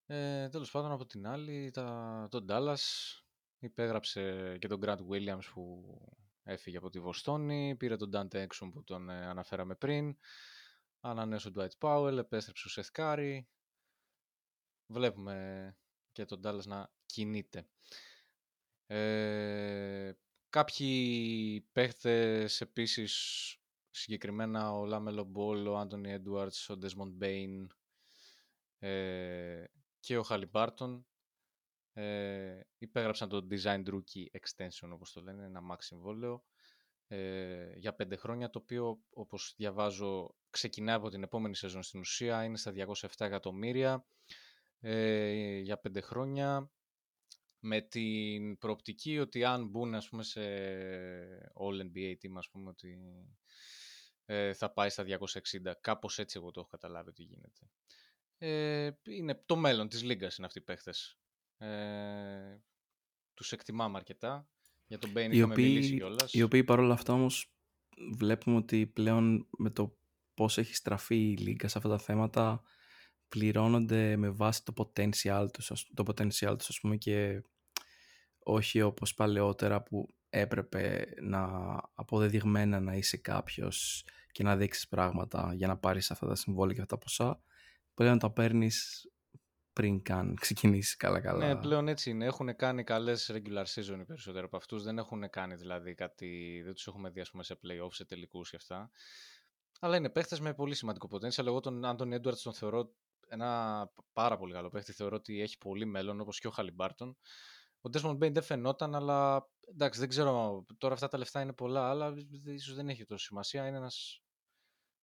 Ε, τέλος πάντων, από την άλλη, τα... τον Dallas υπέγραψε και τον Grant Williams που έφυγε από τη Βοστόνη, πήρε τον Dante Exum που τον ε, αναφέραμε πριν, ανανέωσε ο Dwight Powell, επέστρεψε ο Seth Curry. Βλέπουμε και τον Dallas να κινείται. Ε, κάποιοι παίχτες επίσης, συγκεκριμένα ο Λάμελο Μπολ, ο Άντονι Έντουαρτς, ο Ντεσμοντ Μπέιν ε, και ο Χαλιμπάρτον ε, υπέγραψαν το Design Rookie Extension, όπως το λένε, ένα max συμβόλαιο ε, για πέντε χρόνια, το οποίο, όπως διαβάζω, ξεκινάει από την επόμενη σεζόν στην ουσία, είναι στα διακόσια επτά εκατομμύρια ε, για πέντε χρόνια, με την προοπτική ότι αν μπουν, ας πούμε, σε All-εν μπι έι team, ας πούμε, ότι ε, θα πάει στα διακόσια εξήντα. Κάπως έτσι εγώ το έχω καταλάβει ότι γίνεται. Ε, είναι το μέλλον της Λίγκας, είναι αυτοί οι παίχτες. Ε, τους εκτιμάμε αρκετά. Για τον Μπέιν είχαμε μιλήσει κιόλας. Οι οποίοι παρόλα αυτά όμως βλέπουμε ότι πλέον με το πώς έχει στραφεί η Λίγκα σε αυτά τα θέματα... πληρώνονται με βάση το potential τους, το potential τους, ας πούμε, και όχι όπως παλαιότερα που έπρεπε να αποδεδειγμένα να είσαι κάποιος και να δείξεις πράγματα για να πάρεις αυτά τα συμβόλαια και αυτά τα ποσά. Πλέον τα παίρνεις πριν καν ξεκινήσεις καλά-καλά. Ναι, πλέον έτσι είναι. Έχουν κάνει καλές regular season οι περισσότεροι από αυτούς. Δεν έχουν κάνει δηλαδή κάτι, δεν τους έχουμε δει, ας πούμε, σε play-off, σε τελικούς και αυτά. Αλλά είναι παίχτες με πολύ σημαντικό potential. Αλλά εγώ τον Άντονι Έντουαρτς τον θεωρώ ένα πάρα πολύ καλό παίχτη. Θεωρώ ότι έχει πολύ μέλλον, όπως και ο Χαλιμπάρτον. Ο Ντέσμοντ Μπέιν δεν φαινόταν, αλλά εντάξει, δεν ξέρω. Τώρα αυτά τα λεφτά είναι πολλά, αλλά ίσως δεν έχει τόσο σημασία. Είναι ένας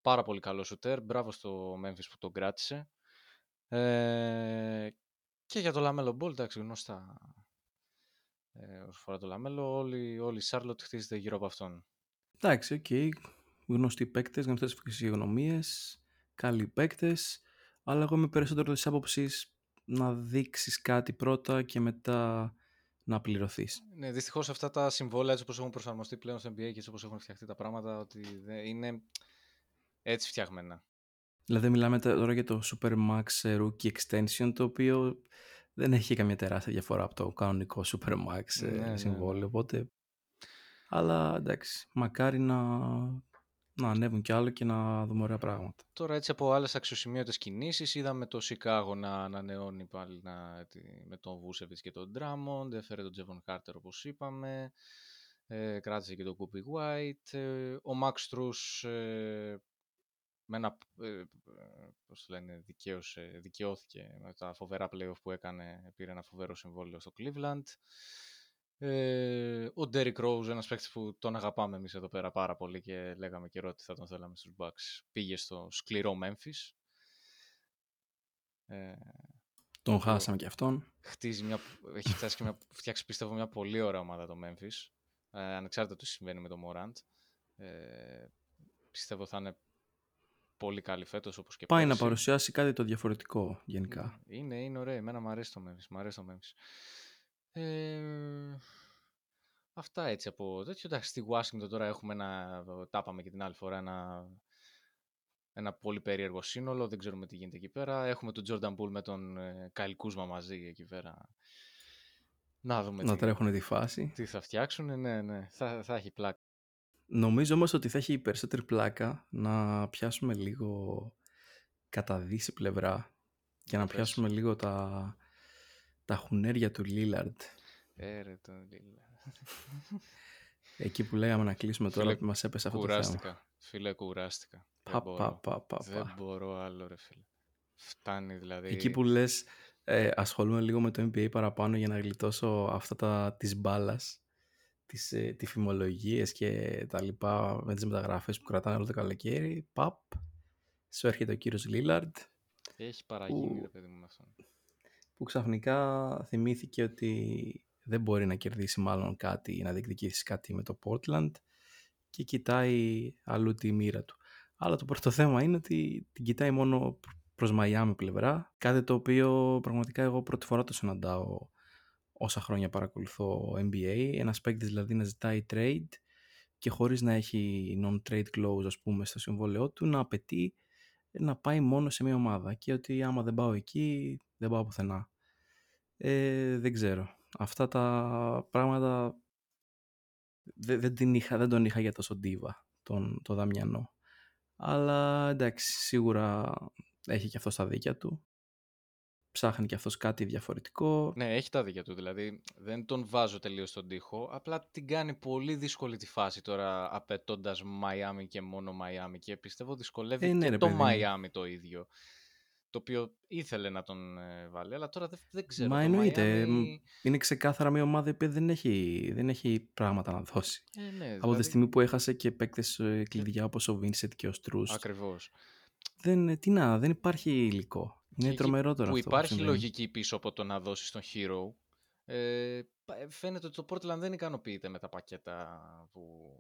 πάρα πολύ καλός σουτέρ. Μπράβο στο Memphis που τον κράτησε. Ε, και για το Λαμέλο Μπολ, εντάξει, γνωστά. Ε, όσον αφορά το Λαμέλο, όλη η Σάρλοτ χτίζεται γύρω από αυτόν. Εντάξει, οκ. Okay. Γνωστοί παίκτες, γνωστές φυσιογνωμίες, καλοί παίκτες, αλλά εγώ είμαι περισσότερο της άποψης να δείξεις κάτι πρώτα και μετά να πληρωθείς. Ναι, δυστυχώς αυτά τα συμβόλαια, έτσι όπως έχουν προσαρμοστεί πλέον στο N B A και έτσι όπως έχουν φτιαχτεί τα πράγματα, ότι είναι έτσι φτιαγμένα. Δηλαδή μιλάμε τώρα για το Supermax Rookie Extension, το οποίο δεν έχει καμία τεράστια διαφορά από το κανονικό Supermax ναι, συμβόλαιο, ναι. Οπότε... Αλλά εντάξει, μακάρι να... να ανέβουν κι άλλο και να δούμε ωραία πράγματα. Τώρα έτσι από άλλες αξιοσημείωτες κινήσεις είδαμε το Σικάγο να ανανεώνει πάλι να, με τον Βούσεβιτς και τον Ντράμοντ, έφερε τον Τζεβον Κάρτερ όπως είπαμε, ε, κράτησε και τον Kobe White, ε, ο Max Truss ε, με ένα, ε, πώς το λένε, δικαίωσε, δικαιώθηκε με τα φοβερά playoff που έκανε, πήρε ένα φοβερό συμβόλαιο στο Cleveland. Ε, ο Derrick Rose, ένας παίκτης που τον αγαπάμε εμείς εδώ πέρα πάρα πολύ και λέγαμε καιρό ότι θα τον θέλαμε στους Bucks, πήγε στο σκληρό Memphis. Ε, τον χάσαμε και αυτόν. Χτίζει μια, έχει φτιάξει, και μια, φτιάξει πιστεύω μια πολύ ωραία ομάδα το Memphis, ε, ανεξάρτητα του τι συμβαίνει με τον Morant. Ε, πιστεύω θα είναι πολύ καλή φέτος, όπως και πάει πέρυσι. Να παρουσιάσει κάτι το διαφορετικό γενικά. Είναι, είναι ωραίο, εμένα μου αρέσει το Memphis, μου αρέσει το Memphis. Ε, αυτά έτσι από τέτοιο. Εντάξει, στη Washington τώρα έχουμε ένα, τα είπαμε και την άλλη φορά, ένα, ένα πολύ περίεργο σύνολο, δεν ξέρουμε τι γίνεται εκεί πέρα. Έχουμε τον Jordan Poole με τον Kyle Kuzma μαζί εκεί πέρα, να δούμε να τι, τρέχουν τη φάση, τι θα φτιάξουν. Ναι, ναι, θα, θα έχει πλάκα. Νομίζω όμως ότι θα έχει περισσότερη πλάκα να πιάσουμε λίγο κατά δύση πλευρά και να Πες. πιάσουμε λίγο τα τα χουνέρια του Lillard. Έρε τον Lillard. Εκεί που λέγαμε να κλείσουμε τώρα, που μας έπεσε αυτό το θέμα. Φίλε, κουράστηκα. Πα, πα, πα, πα, Δεν μπορώ άλλο, ρε φίλε. Φτάνει δηλαδή. Εκεί που λες, ε, ασχολούμαι λίγο με το εν μπι έι παραπάνω για να γλιτώσω αυτά τα της μπάλας, τις ε, φημολογίες και τα λοιπά, με τις μεταγραφές που κρατάνε όλο το καλοκαίρι. Παπ, σου έρχεται ο κύριος Lillard. Έχει παραγίνει, ρε παιδί μου, με αυτόν. Που ξαφνικά θυμήθηκε ότι δεν μπορεί να κερδίσει μάλλον κάτι ή να διεκδικήσει κάτι με το Portland και κοιτάει αλλού τη μοίρα του. Αλλά το πρώτο θέμα είναι ότι την κοιτάει μόνο προς Μαϊάμι πλευρά, κάτι το οποίο πραγματικά εγώ πρώτη φορά το συναντάω όσα χρόνια παρακολουθώ εν μπι έι. Ένας παίκτης δηλαδή να ζητάει trade και χωρίς να έχει non-trade clause, ας πούμε, στο συμβόλαιό του, να απαιτεί να πάει μόνο σε μια ομάδα και ότι άμα δεν πάω εκεί δεν πάω πουθενά. Ε, δεν ξέρω. Αυτά τα πράγματα δεν, δεν, την είχα, δεν τον είχα για τόσο ντίβα, τον το Δαμιανό. Αλλά εντάξει, σίγουρα έχει και αυτός τα δίκια του. Ψάχνει και αυτός κάτι διαφορετικό. Ναι, έχει τα δίκια του. Δηλαδή δεν τον βάζω τελείως στον τοίχο. Απλά την κάνει πολύ δύσκολη τη φάση τώρα απαιτώντας Μαϊάμι και μόνο Μαϊάμι. Και πιστεύω δυσκολεύει ε, ναι, και ρε, το Μαϊάμι το ίδιο. Το οποίο ήθελε να τον βάλει, αλλά τώρα δεν, δεν ξέρω. Μα εννοείται. Miami... Είναι ξεκάθαρα μια ομάδα που δεν έχει, δεν έχει πράγματα να δώσει. Ε, ναι, δηλαδή... Από τη στιγμή που έχασε και παίκτες κλειδιά όπως ο Βίνσετ και ο Στρούς. Ακριβώς. Δεν, τι να, δεν υπάρχει υλικό. Είναι τρομερό τώρα που αυτό. Που υπάρχει σημαίνει. Λογική πίσω από το να δώσεις τον Hero. Ε, φαίνεται ότι το Portland δεν ικανοποιείται με τα πακέτα που...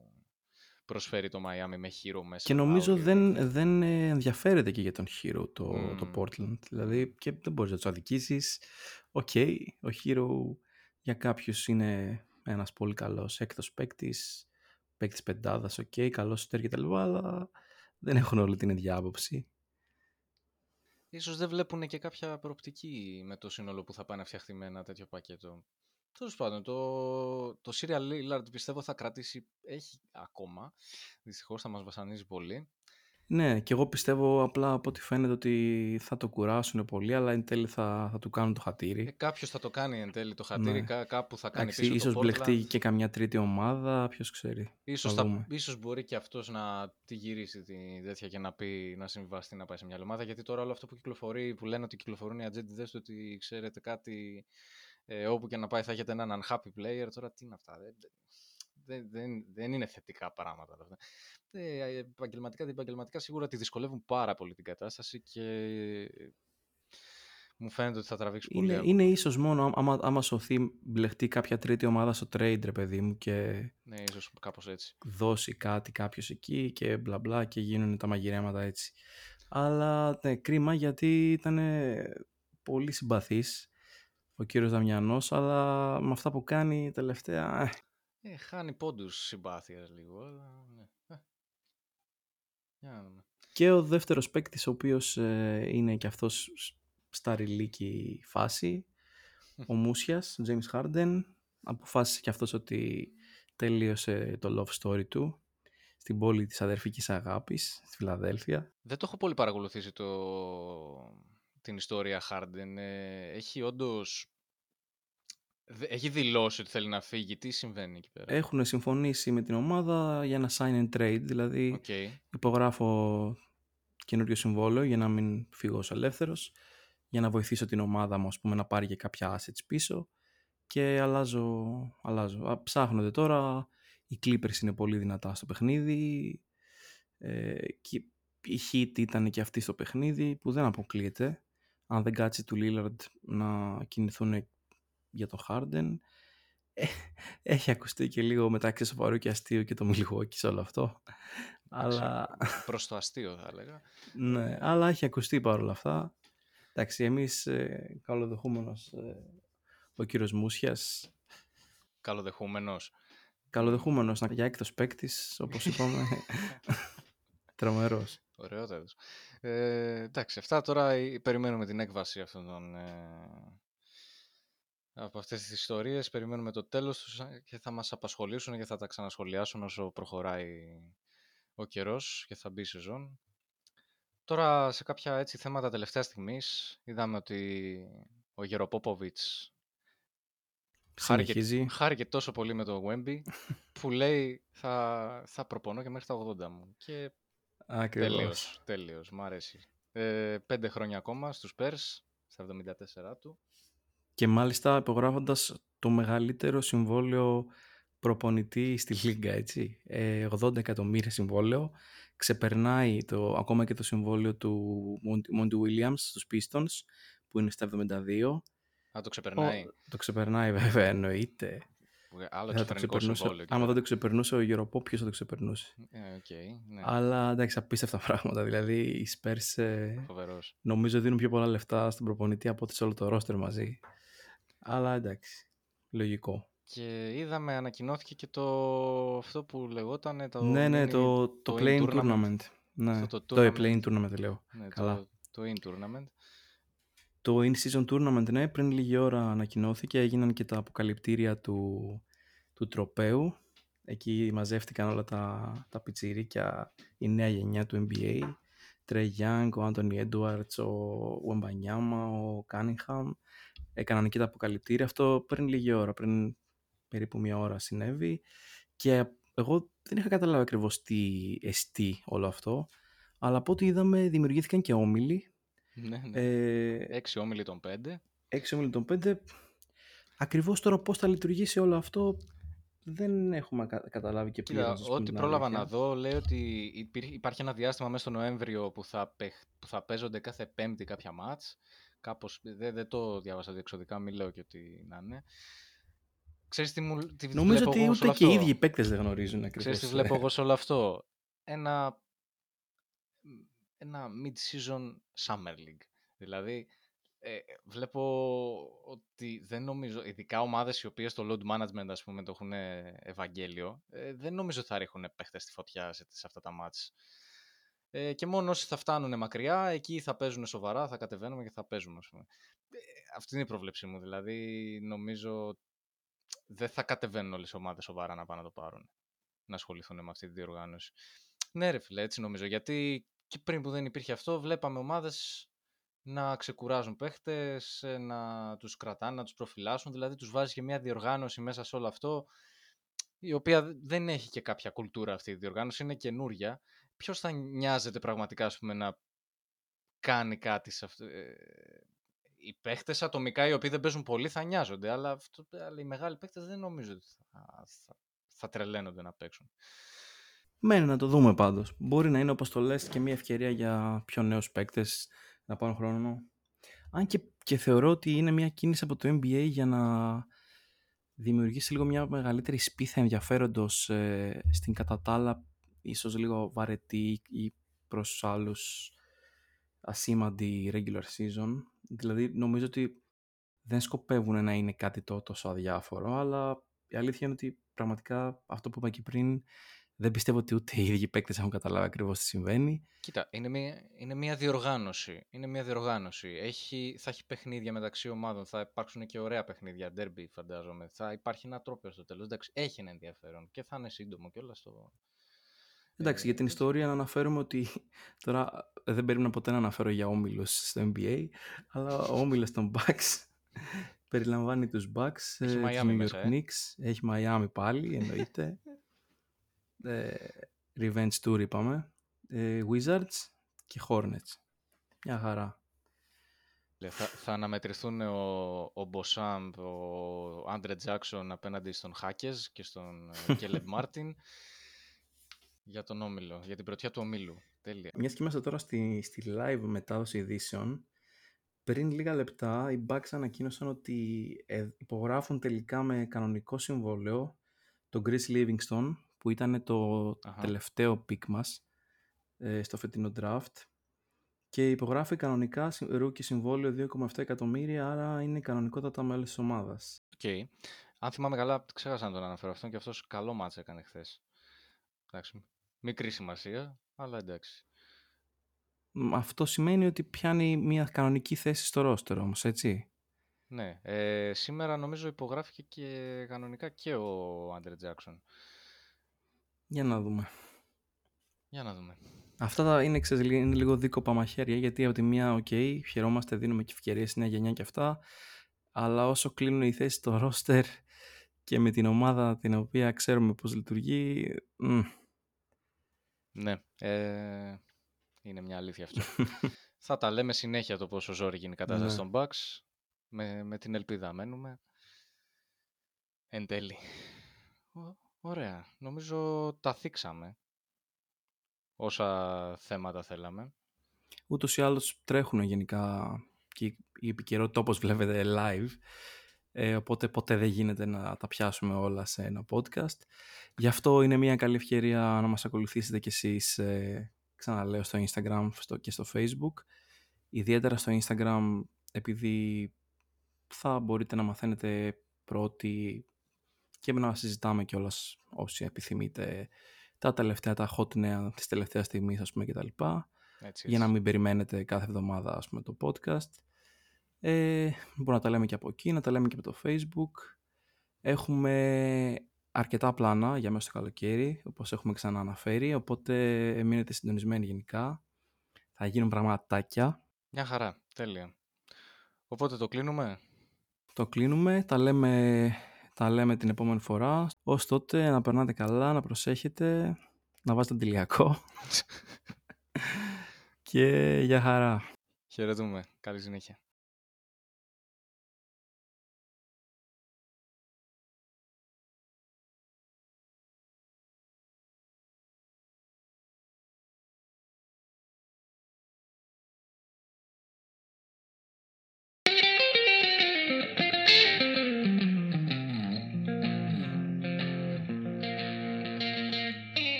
προσφέρει το Miami με Hero μέσα. Και νομίζω και... δεν, δεν ενδιαφέρεται και για τον Hero το, mm. το Portland. Δηλαδή και δεν μπορείς να τους αδικήσεις. Οκ, okay, ο Hero για κάποιους είναι ένας πολύ καλός έκτος παίκτης, παίκτης πεντάδας, οκ, okay, καλός σουτέρ και τα λοιπά, αλλά δεν έχουν όλη την ίδια άποψη. Ίσως δεν βλέπουν και κάποια προοπτική με το σύνολο που θα πάει να φτιαχτεί με ένα τέτοιο πακέτο. Τέλος πάντων, το, το Serial Lillard πιστεύω θα κρατήσει, έχει ακόμα, δυστυχώς θα μας βασανίζει πολύ. Ναι, και εγώ πιστεύω απλά από ό,τι φαίνεται ότι θα το κουράσουν πολύ, αλλά εν τέλει θα, θα του κάνουν το χατήρι. Ε, κάποιος θα το κάνει εν τέλει το χατήρι, ναι. Κάπου θα κάνει. Εντάξει, πίσω ίσως το Portland. Ίσως μπλεχτεί και καμιά τρίτη ομάδα, ποιος ξέρει. Ίσως, θα, ίσως μπορεί και αυτός να τη γυρίσει την τέτοια και να πει να συμβιβαστεί να πάει σε μια άλλη ομάδα, γιατί τώρα όλο αυτό που κυκλοφορεί, που λένε ότι κυκλοφορούν οι ατζέντιδες του ότι ξέρετε κάτι... Ε, όπου και να πάει θα έχετε έναν unhappy player. Τώρα τι είναι αυτά. Δεν, δεν, δεν, δεν είναι θετικά πράγματα. Ε, επαγγελματικά, επαγγελματικά σίγουρα τη δυσκολεύουν πάρα πολύ την κατάσταση και μου φαίνεται ότι θα τραβήξει πολύ. Είναι, είναι ίσως μόνο άμα, άμα σωθεί, μπλεχτεί κάποια τρίτη ομάδα στο trade, ρε παιδί μου, και ναι, ίσως κάπως έτσι. Δώσει κάτι κάποιος εκεί και μπλα μπλα και γίνουν τα μαγειρέματα έτσι. Αλλά ναι, κρίμα γιατί ήταν πολύ συμπαθής ο κύριος Δαμιανός, αλλά με αυτά που κάνει τελευταία... Ε, χάνει πόντους συμπάθειας λίγο, αλλά ναι. Ε. Και ο δεύτερος παίκτης, ο οποίος ε, είναι και αυτός στα ρηλίκη φάση, ο Μούσιας, ο James Harden, αποφάσισε και αυτός ότι τελείωσε το love story του στην πόλη της αδερφικής αγάπης, στη Φιλαδέλφια. Δεν το έχω πολύ παρακολουθήσει το... την ιστορία Harden. Έχει όντως Έχει δηλώσει ότι θέλει να φύγει. Τι συμβαίνει εκεί πέρα? Έχουν συμφωνήσει με την ομάδα για ένα sign and trade. Δηλαδή okay. υπογράφω καινούριο συμβόλαιο για να μην φύγω ως ελεύθερος, για να βοηθήσω την ομάδα μου, ας πούμε, να πάρει και κάποια assets πίσω. Και αλλάζω, αλλάζω. Ψάχνονται τώρα. Οι Clippers είναι πολύ δυνατά στο παιχνίδι. Ε, και η Heat ήταν και αυτή στο παιχνίδι, που δεν αποκλείεται. Αν δεν κάτσει του Lillard να κινηθούν για το Harden. Ε, έχει ακουστεί και λίγο μεταξύ σοβαρού και αστείου και το Milwaukee σε όλο αυτό. Αλλά... προς το αστείο θα έλεγα. Ναι, αλλά έχει ακουστεί παρόλα αυτά. Εντάξει, εμείς ε, καλοδεχούμενος ε, ο κύριος Μούσιας. Καλοδεχούμενος. Καλοδεχούμενος για έκτος παίκτης, όπως είπαμε. Τρομερός. Ωραιότερος. Ε, εντάξει, αυτά τώρα περιμένουμε την έκβαση αυτών των... Ε... από αυτές τις ιστορίες, περιμένουμε το τέλος τους και θα μας απασχολήσουν και θα τα ξανασχολιάσουν όσο προχωράει ο καιρός και θα μπει η σεζόν. Τώρα σε κάποια έτσι θέματα τελευταία στιγμής είδαμε ότι ο Γεροπόποβιτς χάρηκε, χάρηκε τόσο πολύ με το Wemby που λέει θα, θα προπονώ και μέχρι τα ογδόντα μου. Και ακριβώς. Τέλειος, τέλειος, μ' αρέσει. Ε, πέντε χρόνια ακόμα στους Spurs, στα εβδομήντα τέσσερα του. Και μάλιστα υπογράφοντας το μεγαλύτερο συμβόλαιο προπονητή στη Λίγκα, έτσι. ογδόντα εκατομμύρια συμβόλαιο. Ξεπερνάει το, ακόμα και το συμβόλαιο του Monty Williams στους Pistons, που είναι στα εβδομήντα δύο. Α, το ξεπερνάει. Ο, το ξεπερνάει βέβαια, εννοείται. Άλλο θα το ξεπερνούσε, άμα δεν το ξεπερνούσε ο Γεροπό, ποιος θα το ξεπερνούσε. Okay, ναι. Αλλά εντάξει, απίστευτα πράγματα. Δηλαδή οι Σπέρς νομίζω δίνουν πιο πολλά λεφτά στον προπονητή από ό,τι σε όλο το ρόστερ μαζί. Αλλά εντάξει, λογικό. Και είδαμε, ανακοινώθηκε και το αυτό που λεγόταν το... Ναι, ναι, το, το, το play-in tournament. tournament. Ναι, το, το, το play-in tournament λέω. Ναι, καλά. Το, το in tournament. Το in-season tournament, ναι, πριν λίγη ώρα ανακοινώθηκε, έγιναν και τα αποκαλυπτήρια του, του τροπέου. Εκεί μαζεύτηκαν όλα τα, τα πιτσιρίκια, η νέα γενιά του εν μπι έι. Τρέι Γιάνγκ, ο Άντονι Έντουαρτς, ο Wemba Nyama, ο Κάνιγχαμ. Έκαναν και τα αποκαλυπτήρια. Αυτό πριν λίγη ώρα, πριν περίπου μία ώρα συνέβη. Και εγώ δεν είχα καταλάβει ακριβώς τι εστί όλο αυτό. Αλλά από ό,τι είδαμε δημιουργήθηκαν και όμιλοι. Ναι, ναι. Ε, έξι όμιλοι των πέντε. Έξι όμιλοι των πέντε. Ακριβώς τώρα πώς θα λειτουργήσει όλο αυτό δεν έχουμε κα- καταλάβει και πλέον. Ό,τι πρόλαβα να δω λέει ότι υπήρχε, υπάρχει ένα διάστημα μέσα στο Νοέμβριο που θα, παιχ, που θα παίζονται κάθε Πέμπτη κάποια μάτς. Κάπως δεν δε το διάβασα διεξοδικά, μην λέω και ότι να είναι. Ξέρεις τι μου, τι νομίζω ότι εγώ ούτε και οι ίδιοι οι παίκτες δεν γνωρίζουν ακριβώς. Ξέρεις τι βλέπω εγώ σε όλο αυτό? Ένα... ένα mid-season summer league. Δηλαδή, ε, βλέπω ότι δεν νομίζω, ειδικά ομάδες οι οποίες το load management, ας πούμε, το έχουν ευαγγέλιο, ε, δεν νομίζω θα ρίχνουν παίχτες στη φωτιά σε, σε αυτά τα μάτς. Ε, και μόνο όσοι θα φτάνουν μακριά, εκεί θα παίζουν σοβαρά, θα κατεβαίνουμε και θα παίζουμε, ας πούμε. Ε, αυτή είναι η πρόβλεψή μου. Δηλαδή, νομίζω δεν θα κατεβαίνουν όλες οι ομάδες σοβαρά να πάνε να το πάρουν, να ασχοληθούν με αυτή τη διοργάνωση. Ναι, ρε φίλε, έτσι νομίζω, γιατί και πριν που δεν υπήρχε αυτό, βλέπαμε ομάδες να ξεκουράζουν παίχτες, να τους κρατάνε, να τους προφυλάσσουν. Δηλαδή, τους βάζει και μια διοργάνωση μέσα σε όλο αυτό, η οποία δεν έχει και κάποια κουλτούρα αυτή η διοργάνωση, είναι καινούρια. Ποιος θα νοιάζεται πραγματικά, ας πούμε, να κάνει κάτι σε αυτό? Οι παίχτες ατομικά, οι οποίοι δεν παίζουν πολύ, θα νοιάζονται, αλλά, αυτό, αλλά οι μεγάλοι παίχτες δεν νομίζω ότι θα, θα, θα τρελαίνονται να παίξουν. Μένει να το δούμε πάντως. Μπορεί να είναι, όπως το λες, και μια ευκαιρία για πιο νέους παίκτες να πάρουν χρόνο. Αν και, και θεωρώ ότι είναι μια κίνηση από το εν μπι έι για να δημιουργήσει λίγο μια μεγαλύτερη σπίθα ενδιαφέροντος ε, στην κατά τα άλλα ίσως λίγο βαρετή ή προς άλλους ασήμαντη regular season. Δηλαδή νομίζω ότι δεν σκοπεύουν να είναι κάτι το, τόσο αδιάφορο, αλλά η αλήθεια είναι ότι πραγματικά αυτό που είπα και πριν, δεν πιστεύω ότι ούτε οι ίδιοι παίκτες έχουν καταλάβει ακριβώς τι συμβαίνει. Κοίτα, είναι μια, είναι μια διοργάνωση. Είναι μια διοργάνωση. Έχει, θα έχει παιχνίδια μεταξύ ομάδων. Θα υπάρξουν και ωραία παιχνίδια. Ντέρμπι, φαντάζομαι. Θα υπάρχει ένα τρόπαιο στο τέλος. Εντάξει, έχει ένα ενδιαφέρον και θα είναι σύντομο και όλα στο. Εντάξει, ε, για την ε... ιστορία να αναφέρουμε ότι. Τώρα δεν περίμενα ποτέ να αναφέρω για όμιλους στο εν μπι έι, αλλά ο όμιλος των Bucks περιλαμβάνει τους Bucks, τους New York Knicks, έχει Miami πάλι εννοείται, ε, Revenge Tour είπαμε, ε, Wizards και Hornets. Μια χαρά. Θα, θα αναμετρηθούν ο, ο Μποσάμ, ο Άντρε Τζάκσον απέναντι στον Χάκες και στον Κέλεπ Μάρτιν για τον όμιλο, για την πρωτιά του ομίλου. Τέλεια. Μιας και είμαστε τώρα στη, στη live μετάδοση ειδήσεων, πριν λίγα λεπτά οι Bucks ανακοίνωσαν ότι υπογράφουν τελικά με κανονικό συμβόλαιο τον Chris Livingstone, που ήταν το Αχα. τελευταίο pick μας ε, στο φετινό draft, και υπογράφει κανονικά rookie συμβόλαιο δύο κόμμα επτά εκατομμύρια, άρα είναι κανονικότατα μέλος της ομάδας. Okay. Αν θυμάμαι καλά, ξέχασα να τον αναφέρω αυτόν, και αυτός καλό μάτς έκανε χθες. Εντάξει, μικρή σημασία, αλλά εντάξει. Αυτό σημαίνει ότι πιάνει μια κανονική θέση στο ρόστερ όμως, έτσι. Ναι, ε, σήμερα νομίζω υπογράφηκε και κανονικά και ο Άντρε Τζάκσον. Για να δούμε. Για να δούμε. Αυτά τα είναι, ξέρεις, είναι λίγο δίκοπα μαχαίρια, γιατί από τη μία, οκ, okay, χαιρόμαστε, δίνουμε και ευκαιρίες στην νέα γενιά και αυτά, αλλά όσο κλείνουν οι θέσεις στο ρόστερ και με την ομάδα την οποία ξέρουμε πώς λειτουργεί... Μ. Ναι, ε... είναι μια αλήθεια αυτό. Θα τα λέμε συνέχεια το πόσο ζόρι γίνει η κατάσταση των Bucks. Με, με την ελπίδα μένουμε. Εν τέλει. Ω, ωραία. Νομίζω τα θίξαμε. Όσα θέματα θέλαμε. Ούτως ή άλλως τρέχουν γενικά και η επικαιρότητα, όπως βλέπετε, live. Ε, οπότε ποτέ δεν γίνεται να τα πιάσουμε όλα σε ένα podcast. Γι' αυτό είναι μια καλή ευκαιρία να μας ακολουθήσετε κι εσείς... Ε, ξαναλέω, στο Instagram και στο Facebook. Ιδιαίτερα στο Instagram, επειδή θα μπορείτε να μαθαίνετε πρώτοι και να συζητάμε κιόλας όσοι επιθυμείτε τα τελευταία, τα hot νέα της τελευταίας στιγμής, ας πούμε, και τα λοιπά, έτσι, για να μην περιμένετε κάθε εβδομάδα, ας πούμε, το podcast. Ε, μπορούμε να τα λέμε και από εκεί, να τα λέμε και από το Facebook. Έχουμε... αρκετά πλάνα για μέσα στο καλοκαίρι, όπως έχουμε ξανά αναφέρει, οπότε μείνετε συντονισμένοι γενικά. Θα γίνουν πραγματάκια. Μια χαρά, τέλεια. Οπότε το κλείνουμε. Το κλείνουμε, τα λέμε, τα λέμε την επόμενη φορά. Ως τότε να περνάτε καλά, να προσέχετε, να βάζετε τελειακό. Και για χαρά. Χαιρετούμε, καλή συνέχεια.